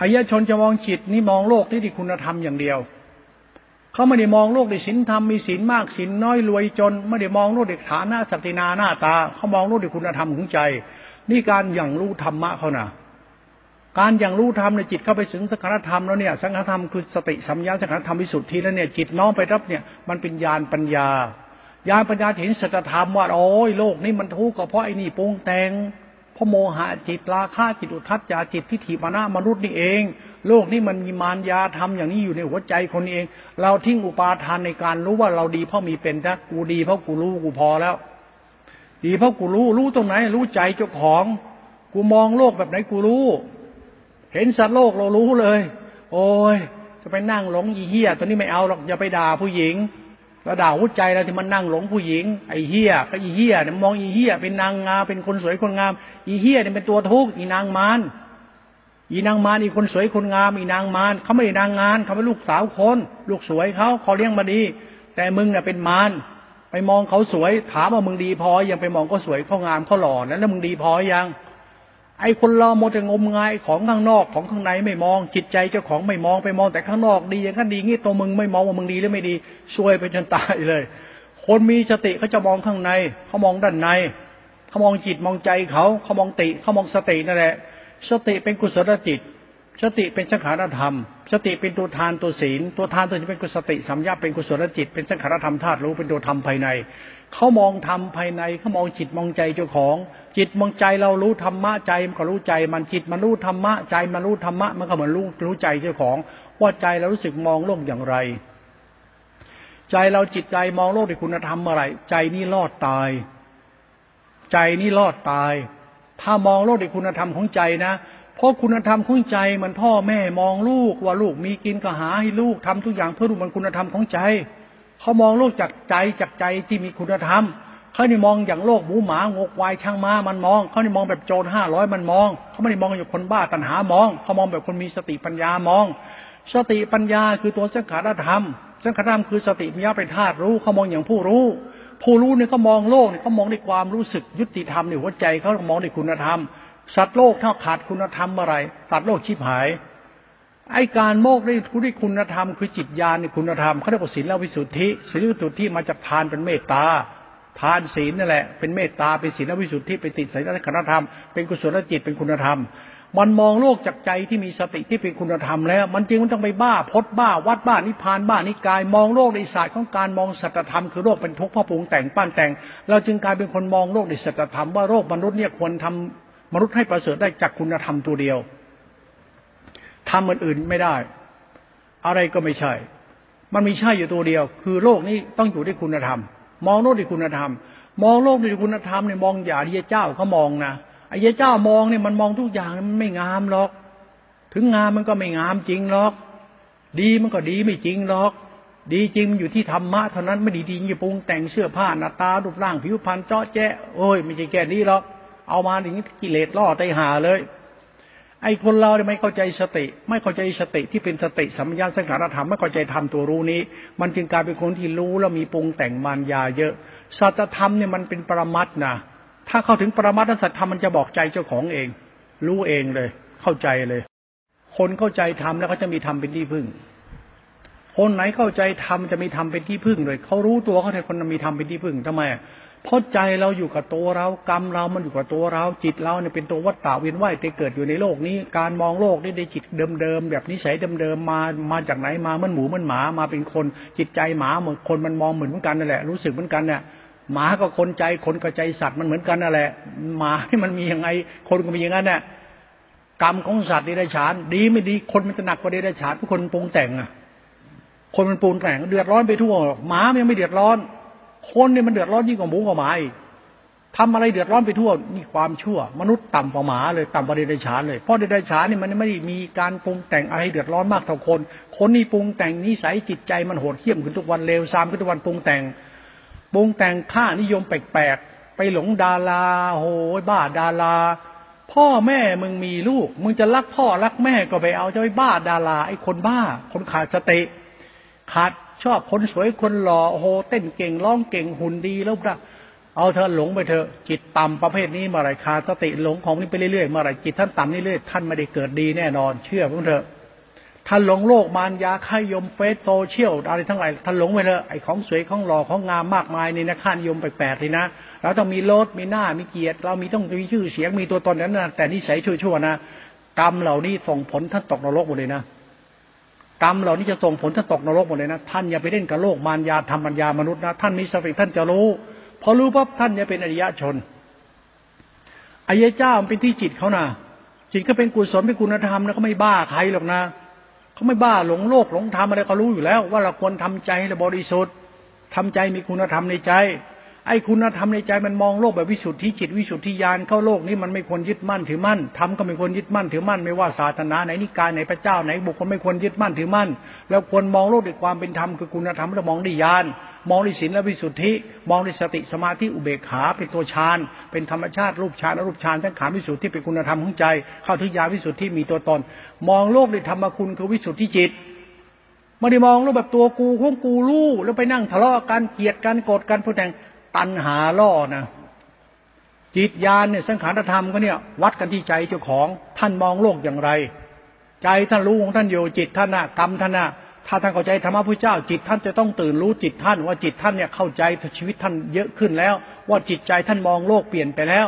อริยชนจะมองจิตนี่มองโลกที่ดีคุณธรรมอย่างเดียวเขาไม่ได้มองโลกด้วยศีลธรรมมีศีลมากศีลน้อยรวยจนไม่ได้มองโลกด้วยฐานะศักดินาหน้าตาเขามองโลกด้วยคุณธรรมของใจนี่การอย่างรู้ธรรมะเขานะการอย่างรู้ธรรมในจิตเข้าไปถึงสังขารธรรมแล้วเนี่ยสังขารธรรมคือสติสัมยาสังขารธรรมวิสุทธิแล้วเนี่ยจิตน้อมไปรับเนี่ยมันเป็นญาณปัญญาญาณปัญญาเห็นสัจธรรมว่าโอ้ยโลกนี้มันทุกข์ก็เพราะไอ้นี่ปรุงแต่งเพราะโมหะจิตราคะจิตอุทธัจจะจิตทิฏฐิมานะมนุษย์นี่เองโลกนี้มันมีมารยาทำอย่างนี้อยู่ในหัวใจคนเองเราทิ้งอุปาทานในการรู้ว่าเราดีเพราะมีเป็นนะกูดีเพราะกูรู้กูพอแล้วดีเพราะกูรู้รู้ตรงไหนรู้ใจเจ้าของกูมองโลกแบบไหนกูรู้เห็นสัตว์โลกเรารู้เลยโอ้ยจะไปนั่งหลงอีเหี้ยตัวนี้ไม่เอาหรอกอย่าไปด่าผู้หญิงเราด่าหัวใจเราที่มันนั่งหลงผู้หญิงไอ้เหี้ยก็อีเหี้ยเนี่ยมองอีเหี้ยเป็นนางงามเป็นคนสวยคนงามอีเหี้ยเนี่ยเป็นตัวทุกข์อีนางมารอีนางมารอีคนสวยคนงามอีนางมารเขาไม่ได้นางงานเขาเป็นลูกสาวคนลูกสวยเขาเขาเลี้ยงมาดีแต่มึงเนี่ยเป็นมารไปมองเขาสวยถามว่ามึงดีพอยังไปมองเขาสวยเขางามเขาหล่อนั้นแล้วมึงดีพอยังไอ้คนเราโมจะงมงายของข้างนอกของข้างในไม่มองจิตใจเจ้าของไม่มองไปมองแต่ข้างนอกดีอย่างนั้นดีงี้ตัวมึงไม่มองว่ามึงดีหรือไม่ดีซวยไปจนตายเลยคนมีสติเขาจะมองข้างในเขามองด้านในเขามองจิตมองใจเขาเขามองติเขามองสตินั่นแหละสติเป็นกุศลจิตสติเป็นสังขารธรรมสติเป็นตัวทานตัวศีลตัวทานตัวศีลเป็นกุศลสติสัมยาเป็นกุศลจิตเป็นสังขารธรรมธาตุรู้เป็นตัวธรรมภายในเขามองธรรมภายในเขามองจิตมองใจเจ้าของจิตมองใจเรารู้ธรรมะใจมันก็รู้ใจมันจิตมันรู้ธรรมะใจมันรู้ธรรมะมันก็เหมือนรู้รู้ใจเจ้าของว่าใจเรารู้สึกมองโลกอย่างไรใจเราจิตใจมองโลกด้วยคุณธรรมอะไรใจนี่รอดตายใจนี่รอดตายถ้ามองโลกด้วยคุณธรรมของใจนะเพราะคุณธรรมของใจมันพ่อแม่มองลูกว่าลูกมีกินก็หาให้ลูกทำทุกอย่างเพื่อลูกมันคุณธรรมของใจเขามองโลกจากใจจากใจที่มีคุณธรรมเขาเนี่ยมองอย่างโลกหมูหมางกวายช่างม้ามันมองเขาเนี่ยมองแบบโจรห้าร้อยมันมองเขาไม่ได้มองอย่างคนบ้าตัณหามองเขามองแบบคนมีสติปัญญามองสติปัญญาคือตัวสังขารธรรมสังขารธรรมคือสติปัญญาเป็นธาตุรู้เขามองอย่างผู้รู้ผู้รู้เนี่ยเขามองโลกเนี่ยเขามองด้วยความรู้สึกยุติธรรมในหัวใจเขามองด้วยคุณธรรมสัตว์โลกถ้าขาดคุณธรรมอะไรสัตว์โลกชิบหายไอ้การโมกข์ด้วยคุณธรรมคือจิตญาณในคุณธรรมเขาเรียกว่าศีลวิสุทธิศีลวิสุทธิมาจากทานเป็นเมตตาทานศีลนั่นแหละเป็นเมตตาเป็นศีลวิสุทธิเป็นติดศีลคุณธรรมเป็นกุศลจิตเป็นคุณธรรมมันมองโลกจากใจที่มีสติที่เป็นคุณธรรมแล้วมันจึงมันต้องไปบ้าพดบ้าวัดบ้านิพพานบ้านิกายมองโลกในศาสตร์ของการมองสัจธรรมคือโลกเป็นทุกข์เพราะปรุงแต่งปั้นแต่งเราจึงกลายเป็นคนมองโลกในสัจธรรมว่าโลกมนุษย์เนี่ยควรทำมนุษย์ให้ประเสริฐได้จากคุณธรรมตัวเดียวทำเหมือนอื่นไม่ได้อะไรก็ไม่ใช่มันมีใช่อยู่ตัวเดียวคือโลกนี้ต้องอยู่ด้วยคุณธรรมมองโลกด้วยคุณธรรมมองโลกด้วยคุณธรรมเนี่ยมองอย่าที่เจ้าเขามองนะไอ้เจ้ามองเนี่ยมันมองทุกอย่างมันไม่งามหรอกถึงงามมันก็ไม่งามจริงหรอกดีมันก็ดีไม่จริงหรอกดีจริงอยู่ที่ธรรมะเท่านั้นไม่ดีจริงอย่าปรุงแต่งเสื้อผ้าหน้าตารูปร่างผิวพรรณเจาะแจ๊ะโอ้ยไม่ใช่แก่นี้หรอกเอามาอย่างนี้กิเลสล่อใจหาเลยไอ้คนเราเนี่ยไม่เข้าใจสติไม่เข้าใจสติที่เป็นสติสัมปญาสังขารธรรมไม่เข้าใจธรรมตัวรู้นี้มันจึงกลายเป็นคนที่รู้แล้วมีปรุงแต่งมารยาเยอะสัจธรรมเนี่ยมันเป็นปรมัตถ์นะถ้าเข้าถึงปรมัตถ์สัจธรรมมันจะบอกใจเจ้าของเองรู้เองเลยเข้าใจเลยคนเข้าใจธรรมแล้วเขาจะมีธรรมเป็นที่พึ่งคนไหนเข้าใจธรรมจะมีธรรมเป็นที่พึ่งเลยเขารู้ตัวเขาแต่คนมีธรรมเป็นที่พึ่งทำไมเพราะใจเราอยู่กับตัวเรากรรมเรามันอยู่กับตัวเราจิตเราเนี่ยเป็นตัววัฏฏะเวียนว่ายไปเกิดอยู่ในโลกนี้การมองโลกนี่ในจิตเดิมๆแบบนิสัยเดิมๆมามาจากไหนมาเหมือนหมูเหมือนหมามาเป็นคนจิตใจหมาเหมือนคนมันมองเหมือนกันนั่นแหละรู้สึกเหมือนกันน่ะหมากับคนใจคนกับใจสัตว์มันเหมือนกันนั่นแหละหมาที่มันมียังไงคนก็มีอย่างนั้นน่ะ กรรมของสัตว์เดรัจฉานดีไม่ดีคนมันจะหนักกว่าเดรัจฉานเพราะคนปรุงแต่งอ่ะคนมันปรุงแต่งเดือดร้อนไปทั่วหมายังไม่เดือดร้อนคนเนี่ยมันเดือดร้อนยิ่งกว่าหมูกว่าหมาอีกทำอะไรเดือดร้อนไปทั่วนี่ความชั่วมนุษย์ต่ำกว่าหมาเลยต่ำกว่าเดรัจฉานเลยเพราะเดรัจฉานนี่มันไม่ได้มีการปรุงแต่งอะไรเดือดร้อนมากเท่าคนคนนี่ปรุงแต่งนิสัยจิตใจมันโหดเหี้ยมขึ้นทุกวันเลวทรามขึ้นทุกวันปรุงแต่งปรุงแต่งค่านิยมแปลกๆไปหลงดาราโหยบ้าดาราพ่อแม่มึงมีลูกมึงจะรักพ่อรักแม่ก็ไปเอาจะไปบ้าดาราไอ้คนบ้าคนขาดสติขาดชอบคนสวยคนหล่อโหเต้นเก่งร้องเก่งหุ่นดีแล้วนะเอาเธอหลงไปเถอะจิตต่ำประเภทนี้เมื่อไรขาดสติหลงของนี้ไปเรื่อยๆเมื่อไรจิตท่านต่ำนี่เรื่อยท่านไม่ได้เกิดดีแน่นอนเชื่อผมเถอะท่านหลงโลกมารยาค่ายมเฟซโซเชียลอะไรทั้งหลายท่านหลงไปเถอะไอ้ของสวยของหล่อของงามมากมายนี่นะค่ายมแปลกๆเลยนะเราต้องมีโลดมีหน้ามีเกียรติเรามีต้องมีชื่อเสียงมีตัวตนนั้นนะแต่นิสัยชั่วๆนะกรรมเหล่านี้ส่งผลท่านตกนรกหมดเลยนะกรรมเหล่านี้จะส่งผลท่านตกนรกหมดเลยนะท่านอย่าไปเล่นกับโลกมารยาทำปัญญามนุษย์นะท่านมีสติท่านจะรู้พอรู้ปั๊บท่านจะเป็นอริยชนอริยเจ้ามันเป็นที่จิตเขานะจิตก็เป็นกุศลเป็นคุณธรรมนะเขาไม่บ้าใครหรอกนะเขาไม่บ้าหลงโลกหลงธรรมอะไรเขารู้อยู่แล้วว่าเราควรทำใจให้บริสุทธิ์ทำใจมีคุณธรรมในใจไอ้คุณธรรมในใจมันมองโลกแบบวิสุทธิจิตวิสุทธิญาณเข้าโลกนี้มันไม่ควรยึดมั่นถือมั่นธรรมก็ไม่ควรยึดมั่นถือมั่นไม่ว่าศาสนาไหนนิกายไหนพระเจ้าไหนบุคคลไม่ควรยึดมั่นถือมั่นแล้วควรมองโลกด้วยความเป็นธรรมคือคุณธรรมและมองด้วยญาณมองด้วยศีลและวิสุทธิมองด้วยสติสมาธิอุเบกขาเป็นตัวฌานเป็นธรรมชาติรูปฌานอรูปฌานทั้งขันธ์วิสุทธิเป็นคุณธรรมของใจเข้าถึงญาณวิสุทธิมีตัวตนมองโลกด้วยธรรมคุณคือวิสุทธิจิตไม่ได้มองโลกแบบตัวกูของกูรู้แล้วไปนั่งทะเลาะกันเกลียดกันโกรธกันพูดแต่งตัณหาล่อนะจิตญาณเนี่ยสังขารธรรมก็เนี่ยวัดกันที่ใจเจ้าของท่านมองโลกอย่างไรใจท่านรู้ของท่านอยู่จิตท่านน่ะกรรมท่านน่ะถ้าท่านเข้าใจธรรมะพุทธเจ้าจิตท่านจะต้องตื่นรู้จิตท่านว่าจิตท่านเนี่ยเข้าใจชีวิตท่านเยอะขึ้นแล้วว่าจิตใจท่านมองโลกเปลี่ยนไปแล้ว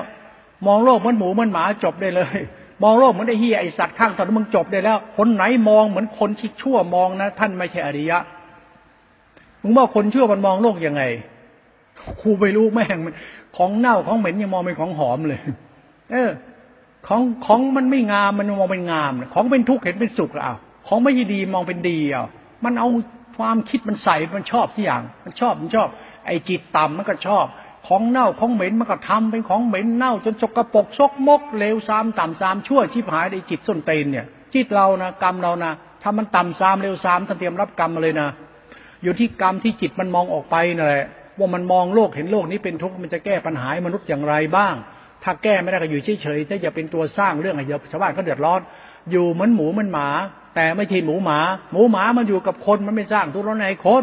มองโลกเหมือนหมูเหมือนหมาจบได้เลยมองโลกเหมือนไอ้เหี้ยไอ้สัตว์ข้างตอนนั้นมึงจบได้แล้วคนไหนมองเหมือนคนที่ชั่วมองนะท่านไม่ใช่อริยะมึงว่าคนชั่วมันมองโลกยังไงครูไปรู้แม่งมันของเน่าของเหม็นยังมองเป็นของหอมเลยเออของของมันไม่งามมันมองเป็นงามของเป็นทุกข์เห็นเป็นสุขอ่ะของไม่ดีมองเป็นดีอ่ะมันเอาความคิดมันใส่มันชอบที่อย่างมันชอบมันชอบไอ้จิตต่ำมันก็ชอบของเน่าของเหม็นมันก็ทำเป็นของเหม็นเน่าจนสกปรกซกมกเลวซามต่ำซามชั่วชิบหายไอ้จิตส้นเตนเนี่ยจิตเรานะกรรมเรานะถ้ามันต่ำซามเลวซามท่านเตรียมรับกรรมมาเลยนะอยู่ที่กรรมที่จิตมันมองออกไปนั่นแหละว่ามันมองโลกเห็นโลกนี้เป็นทุกข์มันจะแก้ปัญหาให้มนุษย์อย่างไรบ้างถ้าแก้ไม่ได้ก็อยู่เฉยๆแต่อย่าเป็นตัวสร้างเรื่องให้ชาวบ้านเขาเดือดร้อนอยู่เหมือนหมูเหมือนหมาแต่ไม่ใช่หมูหมาหมูหมามันอยู่กับคนมันไม่สร้างทุกข์ร้อนในคน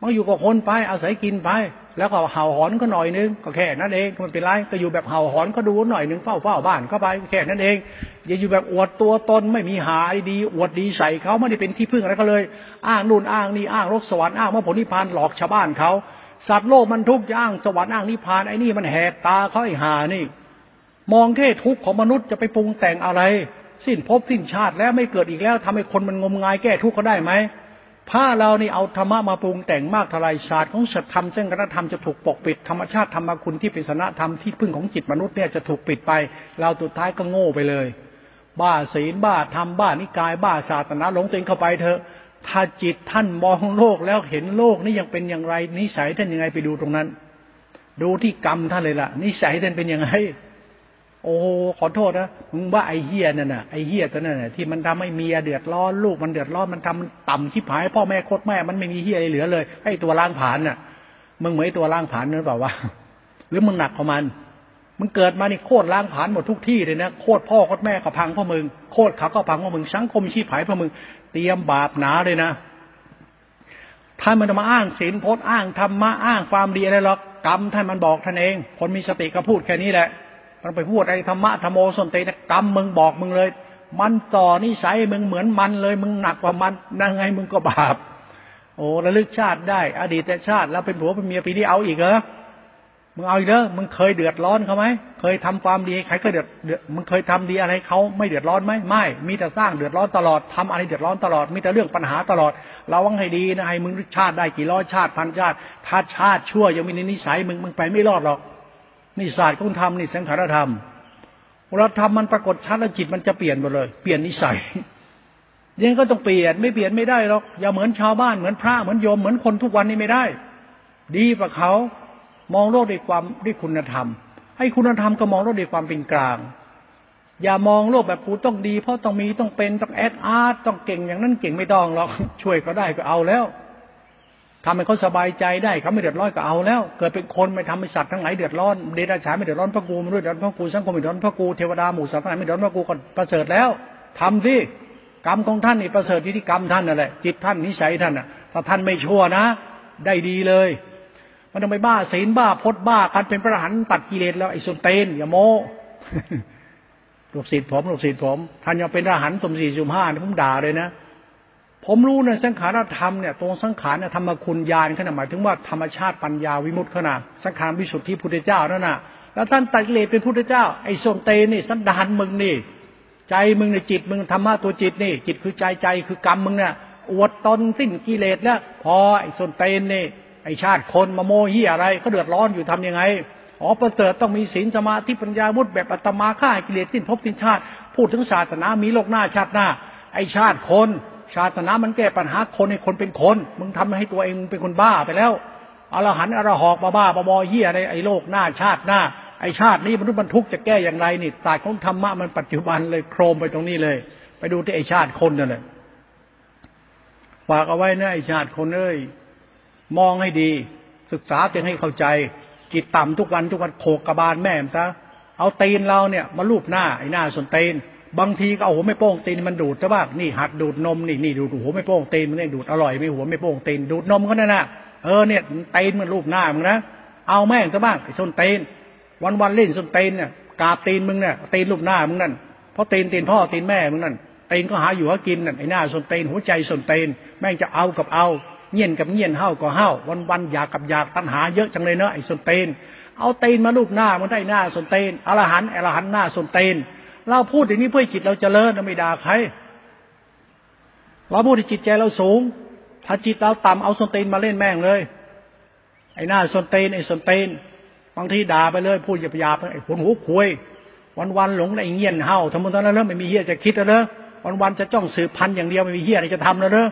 มันอยู่กับคนไปอาศัยกินไปแล้วก็เห่าหอนก็หน่อยนึงก็แค่นั้นเองมันเป็นไรก็อยู่แบบเห่าหอนก็ดูหน่อยนึงเฝ้าเฝ้าบ้านเข้าไปแค่นั้นเองอย่าอยู่แบบอวดตัวตนไม่มีหายดีอวดดีใส่เขาไม่ได้เป็นที่พึ่งอะไรก็เลยอ้างนู่นอ้างนี่อ้างโลกสวรรค์อ้างมรรคผลนิพพานหลอกชาวบ้านเขาสัตว์โลกมันทุกข์ย่างสวรรค์อ้างนิพพานไอ้นี่มันแหกตาเขาไอ้ห่านี่มองแค่ทุกข์ของมนุษย์จะไปปรุงแต่งอะไรสิ้นภพสิ้นชาติแล้วไม่เกิดอีกแล้วทำให้คนมันงมงายแก้ทุกข์ก็ได้ไหมผ้าเรานี่เอาธรรมะมาปรุงแต่งมากเท่าไรศาสตร์ของสัจธรรมซึ่งกระทำจะถูกปกปิดธรรมชาติธรรมคุณที่เป็นสนธรรมที่พึ่งของจิตมนุษย์เนี่ยจะถูกปิดไปเราตัวท้ายก็โง่ไปเลยบ้าศีลบ้าธรรมบ้านิกายบ้าศาสนาหลงตัวเองเข้าไปเถอะถ้าจิตท่านมองโลกแล้วเห็นโลกนี่ยังเป็นอย่างไรนิสัยท่านยังไงไปดูตรงนั้นดูที่กรรมท่านเลยล่ะนิสัยท่านเป็นยังไงโอ้ขอโทษนะมึงว่าไอ้เหี้ยนั่นน่ะไอ้เหี้ยตัวนั่นน่ะที่มันทำให้เมียเดือดร้อนลูกมันเดือดร้อนมันทำมันต่ำชิบหายพ่อแม่โคตรแม่มันไม่มีเหี้ยอะไรเหลือเลยไอ้ตัวล้างผลาญน่ะมึงเหมือนตัวล้างผลาญนั่นเปล่าวะหรือมึงหนักกว่ามันมึงเกิดมานี่โคตรล้างผลาญหมดทุกที่เลยนะโคตรพ่อโคตรแม่ก็พังเพราะมึงโคตรเขาก็พังเพราะมึงสังคมชิบหายเพราะมึงเตรียมบาปหนาเลยนะท่านมันจะมาอ้างศีลพจน์อ้างธรรมะอ้างความดีอะไรหรอกกรรมท่านมันบอกท่านเองคนมีสติก็พูดแค่นี้แหละมันไปพูดไอ้ธรรมะธรรมโอสนเตนะกรรมมึงบอกมึงเลยมันต่อนิสัยมึงเหมือนมันเลยมึงหนักกว่ามันนั่งไงมึงก็บาปโอ้ระลึกชาติได้อดีตชาติแล้วเป็นผัวเป็นเมียปีนี้เอาอีกเหรอมึงเอาอีกเหรอมึงเคยเดือดร้อนเขาไหมเคยทำความดีใครเคยเดือดมึงเคยทำดีอะไรเขาไม่เดือดร้อนไหมไม่มีแต่สร้างเดือดร้อนตลอดทำอะไรเดือดร้อนตลอดมีแต่เรื่องปัญหาตลอดระวังให้ดีนะให้มึงลึกชาติได้กี่ร้อยชาติพันชาติถ้าชาติชั่วยังมีนิสัยมึงมึงไปไม่รอดหรอกนี่ศาสตร์ของธรรมนี่สังขารธรรม เวลาทำมันปรากฏชัดแล้วจิตมันจะเปลี่ยนหมดเลยเปลี่ยนนิสัยยังก็ต้องเปลี่ยนไม่เปลี่ยนไม่ได้หรอกอย่าเหมือนชาวบ้านเหมือนพระเหมือนโยมเหมือนคนทุกวันนี้ไม่ได้ดีกว่าเขามองโลกด้วยความด้วยคุณธรรมให้คุณธรรมก็มองโลกด้วยความเป็นกลางอย่ามองโลกแบบกูต้องดีเพราะต้องมีต้องเป็นต้องแอดอาร์ตต้องเก่งอย่างนั้นเก่งไม่ต้องหรอกช่วยก็ได้ก็เอาแล้วทำให้เขาสบายใจได้เขาไม่เดือดร้อนก็เอาแล้วเกิดเป็นคนไม่ทำให้สัตว์ทั้งหลายเดือดร้อนเดรัจฉานไม่เดือดร้อนพระกูไม่เดือดร้อนพระกูสังคมไม่เดือดร้อนพระกูเทวดาหมู่สัตว์ทั้งหลายไม่เดือดร้อนพระกูก็ประเสริฐแล้วทำสิกรรมของท่านนี่ประเสริฐที่กรรมท่านนั่นแหละจิตท่านนิสัยท่านน่ะถ้าท่านไม่ชั่วนะได้ดีเลยมันต้องไปบ้าศีลบ้าพจน์บ้าการเป็นพระอรหันต์ตัดกิเลสแล้วไอ้สุนเตนอย่าโม้ลูกศิษย์ผมลูกศิษย์ผมท่านยังเป็นอรหันต์สมสี่สมห้าผมด่าเลยนะผมรู้นะสังขารธรรมเนี่ยตรงสังขารเนี่ยธรรมคุณญาณขนาดหมายถึงว่าธรรมชาติปัญญาวิมุตติขนาดสังขารวิสุทธิพุทธเจ้านั่นน่ะแล้วท่านตัดกิเลสเป็นพุทธเจ้าไอ้ส้มเตยนี่สันดานมึงนี่ใจมึงเนี่ยจิตมึงธรรมะตัวจิตนี่จิตคือใจใจคือกรรมมึงเนี่ยอวดตนสิ้นกิเลสแล้วพอไอ้ส้มเตยนี่ไอ้ชาติคนมาโมหิอะไรก็เดือดร้อนอยู่ทำยังไงอ๋อประเสริฐต้องมีศีลสมาธิปัญญาวุฒิแบบอัตมาฆ่ากิเลสสิ้นภพสิ้นชาติพูดถึงศาสนามีโลกหน้าชาติหน้าไอ้ชาติคนศาสนามันแก้ปัญหาคนให้คนเป็นคนมึงทำให้ตัวเองเป็นคนบ้าไปแล้วอรหันต์อรหอกบ้าบ้าบอเหี้ยอะไรไอ้โลกหน้าชาติหน้าไอ้ชาตินี้มนุษย์บรรทุกจะแก้อย่างไรนี่ศาสตร์ของธรรมะมันปัจจุบันเลยโครมไปตรงนี้เลยไปดูที่ไอ้ชาติคนนั่นแหละฝากเอาไว้นะไอ้ชาติคนเอ้ยมองให้ดีศึกษาเพียงให้เข้าใจจิตต่ำทุกวันทุกวันโขกกระบาลแม่มซะเอาตีนเราเนี่ยมาลูบหน้าไอ้หน้าส่วนตีนบางทีก็เอาหัวไม่โป้งตีนมันดูดซะบ้างนี่หัดดูดนมนี่นี่ดูดหัวไม่โป้งตีนมันได้ดูดอร่อยไม่หัวไม่โป้งตีนดูดนมเขาเนี่ยนะเออเนี่ยตีนมันรูปหน้ามึงนะเอาแม่งซะบ้างไอ้ส้นตีนวันวันเล่นส้นตีนเนี่ยกราบตีนมึงเนี่ยตีนรูปหน้ามึงนั่นเพราะตีนตีนพ่อตีนแม่มึงนั่นตีนก็หาอยู่หากินนั่นไอ้หน้าส้นตีนหัวใจส้นตีนแม่งจะเอากับเอาเงี้ยนกับเงี้ยนเห่าก็เห่าวันวันอยากกับอยากตัณหาเยอะจังเลยเนาะไอ้ส้นตีนเอาตีนมารูปหน้ามันได้หน้าส้นตีนอรหันต์อรหันต์หน้าส้นตีนเราพูดอย่างนี้เพื่อจิตเราเจริญเราไม่ด่าใครเราพูดที่จิตใจเราสูงถ้าจิตเราต่ำเอาส้นตีนมาเล่นแม่งเลยไอ้หน้าส้นตีนไอ้ส้นตีนบางทีด่าไปเลยพูดหยาบๆไอ้คนหูคุยวันๆหลงไอ้เงี้ยนเห่าทำมันตอนนั้นเริ่มไม่มีเหี้ยจะคิดแล้วเนอะวันๆจะจ้องสืบพันธุ์อย่างเดียวไม่มีเหี้ยอะไรจะทำแล้วเนอะ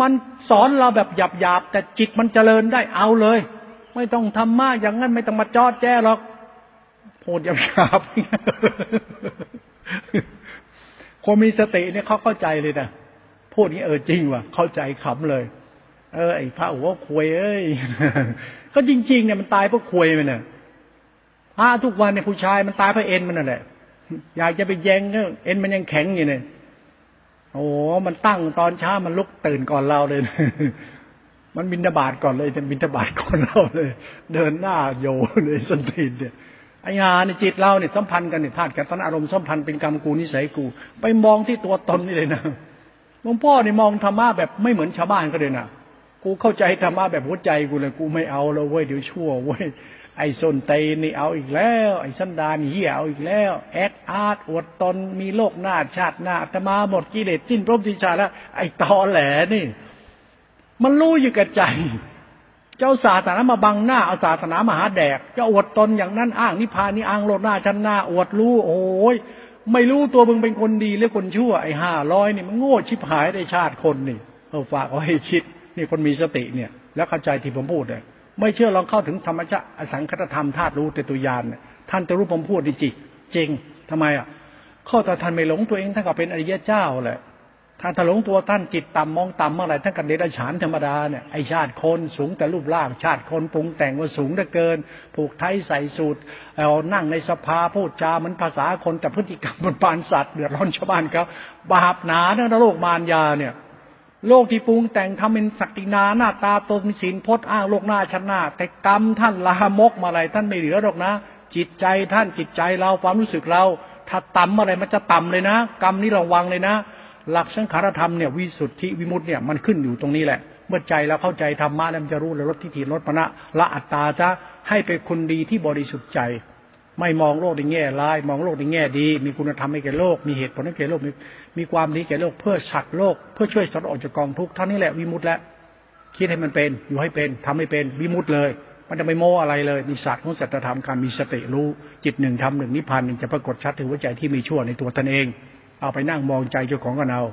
มันสอนเราแบบหยาบๆแต่จิตมันเจริญได้เอาเลยไม่ต้องทำมากอย่างนั้นไม่ต้องมาจอดแจ้หรอกโหดหยาบๆคนมีสติเนี่ยเขาเข้าใจเลยนะพูดนี้เออจริงว่ะเข้าใจขำเลยเออไอ้พระหัวควยเอ้ยก็จริงๆเนี่ยมันตายเพราะควยมันน่ะพระทุกวันเนี่ยผู้ชายมันตายเพราะเอ็นมันนั่นแหละอยากจะไปแยงก็เอ็นมันยังแข็งอยู่เนี่ยโอ้มันตั้งตอนเช้ามันลุกตื่นก่อนเราเลยมันบิณฑบาตก่อนเลยจะบิณฑบาตก่อนเราเลยเดินหน้าโยเลยสันติเนี่ยไอ้หาเนี่ยจิตเราเนี่ยสัมพันธ์กันเนี่ยธาตุกับตัณหาอารมณ์สัมพันธ์เป็นกรรมกูนิสัยกูไปมองที่ตัวตนนี่เลยนะหลวงพ่อเนี่ยมองธรรมะแบบไม่เหมือนชาวบ้านก็เลยนะกูเข้าใจธรรมะแบบหัวใจกูเลยกูไม่เอาแล้วเว้ยเดี๋ยวชั่วเว้ยไอ้ส้นเตยนี่เอาอีกแล้วไอ้สันดานเหี้ยเอาอีกแล้วแอดอาร์ตอวดตนมีโลกหน้าชาติหน้าอาตมาหมดกิเลสสิ้นพรหมสิ้นชาติแล้วไอ้ตอแหลนี่มันรู้อยู่กับใจเจ้าศาสนามาบังหน้าเอาศาสนามาหาแดกจะอวดตนอย่างนั้นอ้างนิพพานนี่อ้างโลดหน้าชั้นหน้าอวดรู้โอ้ยไม่รู้ตัวมึงเป็นคนดีหรือคนชั่วไอ้ห้าร้อยนี่มันโง่ชิบหายได้ชาติคนนี่เออฝากเอาให้คิดนี่คนมีสติเนี่ยแล้วเข้าใจที่ผมพูดเนี่ยไม่เชื่อลองเข้าถึงธรรมชาติอสังขตธรรมธาตุรู้เจตุญาณท่านจะรู้ผมพูดจริงจริงทำไมอ่ะข้อต่อท่านไม่หลงตัวเองท่านก็เป็นอริยเจ้าแหละถ้าถลงตัวท่านจิตต่ำมองต่ำเมื่อไรท่านกันเดรัจฉานธรรมดาเนี่ยไอชาติคนสูงแต่รูปร่างชาติคนปรุงแต่งว่าสูงเหลือเกินผูกไทยใส่สูตรเอานั่งในสภาพูดจาเหมือนภาษาคนแต่พฤติกรรมบนปานสัตว์เดือดร้อนชาวบ้านครับบาปหนาเนี่ยโลกมารยาเนี่ยโลกที่ปรุงแต่งทำเป็นศักดินาหน้าตาตนมีศีลพจน์อ้างโลกหน้าชั้นหน้าแต่กรรมท่านลามกมาอะไรท่านไม่เหลือหรอกนะจิตใจท่านจิตใจเราความรู้สึกเราถ้าต่ำอะไรมันจะต่ำเลยนะกรรมนี้ระวังเลยนะหลักสังขารธรรมเนี่ยวิสุทธิวิมุตติเนี่ยมันขึ้นอยู่ตรงนี้แหละเมื่อใจเราเข้าใจธรรมะแล้วมันจะรู้ละลดทิฏฐิลดปณะละอัตตาซะให้เป็นคนดีที่บริสุทธิ์ใจไม่มองโลกในแง่ร้ายมองโลกในแง่ดีมีคุณธรรมให้แก่โลกมีเหตุผลให้แก่โลกมีความดีแก่โลกเพื่อฉัดโลกเพื่อช่วยสัตว์ออกจากกองทุกข์เท่านี้แหละวิมุตติแล้วคิดให้มันเป็นอยู่ให้เป็นทำให้เป็นวิมุตติเลยไป มันจะไม่โม้อะไรเลยมีศาสตร์ของสัจธรรมการมีสติรู้จิตหนึ่งทำหนึ่งนิพพานหนึ่งจะปรากฏชัดถึงว่าใจที่มีชั่วในตัวตนเองเอาไปนั่งมองใจเจ้าของกันเอา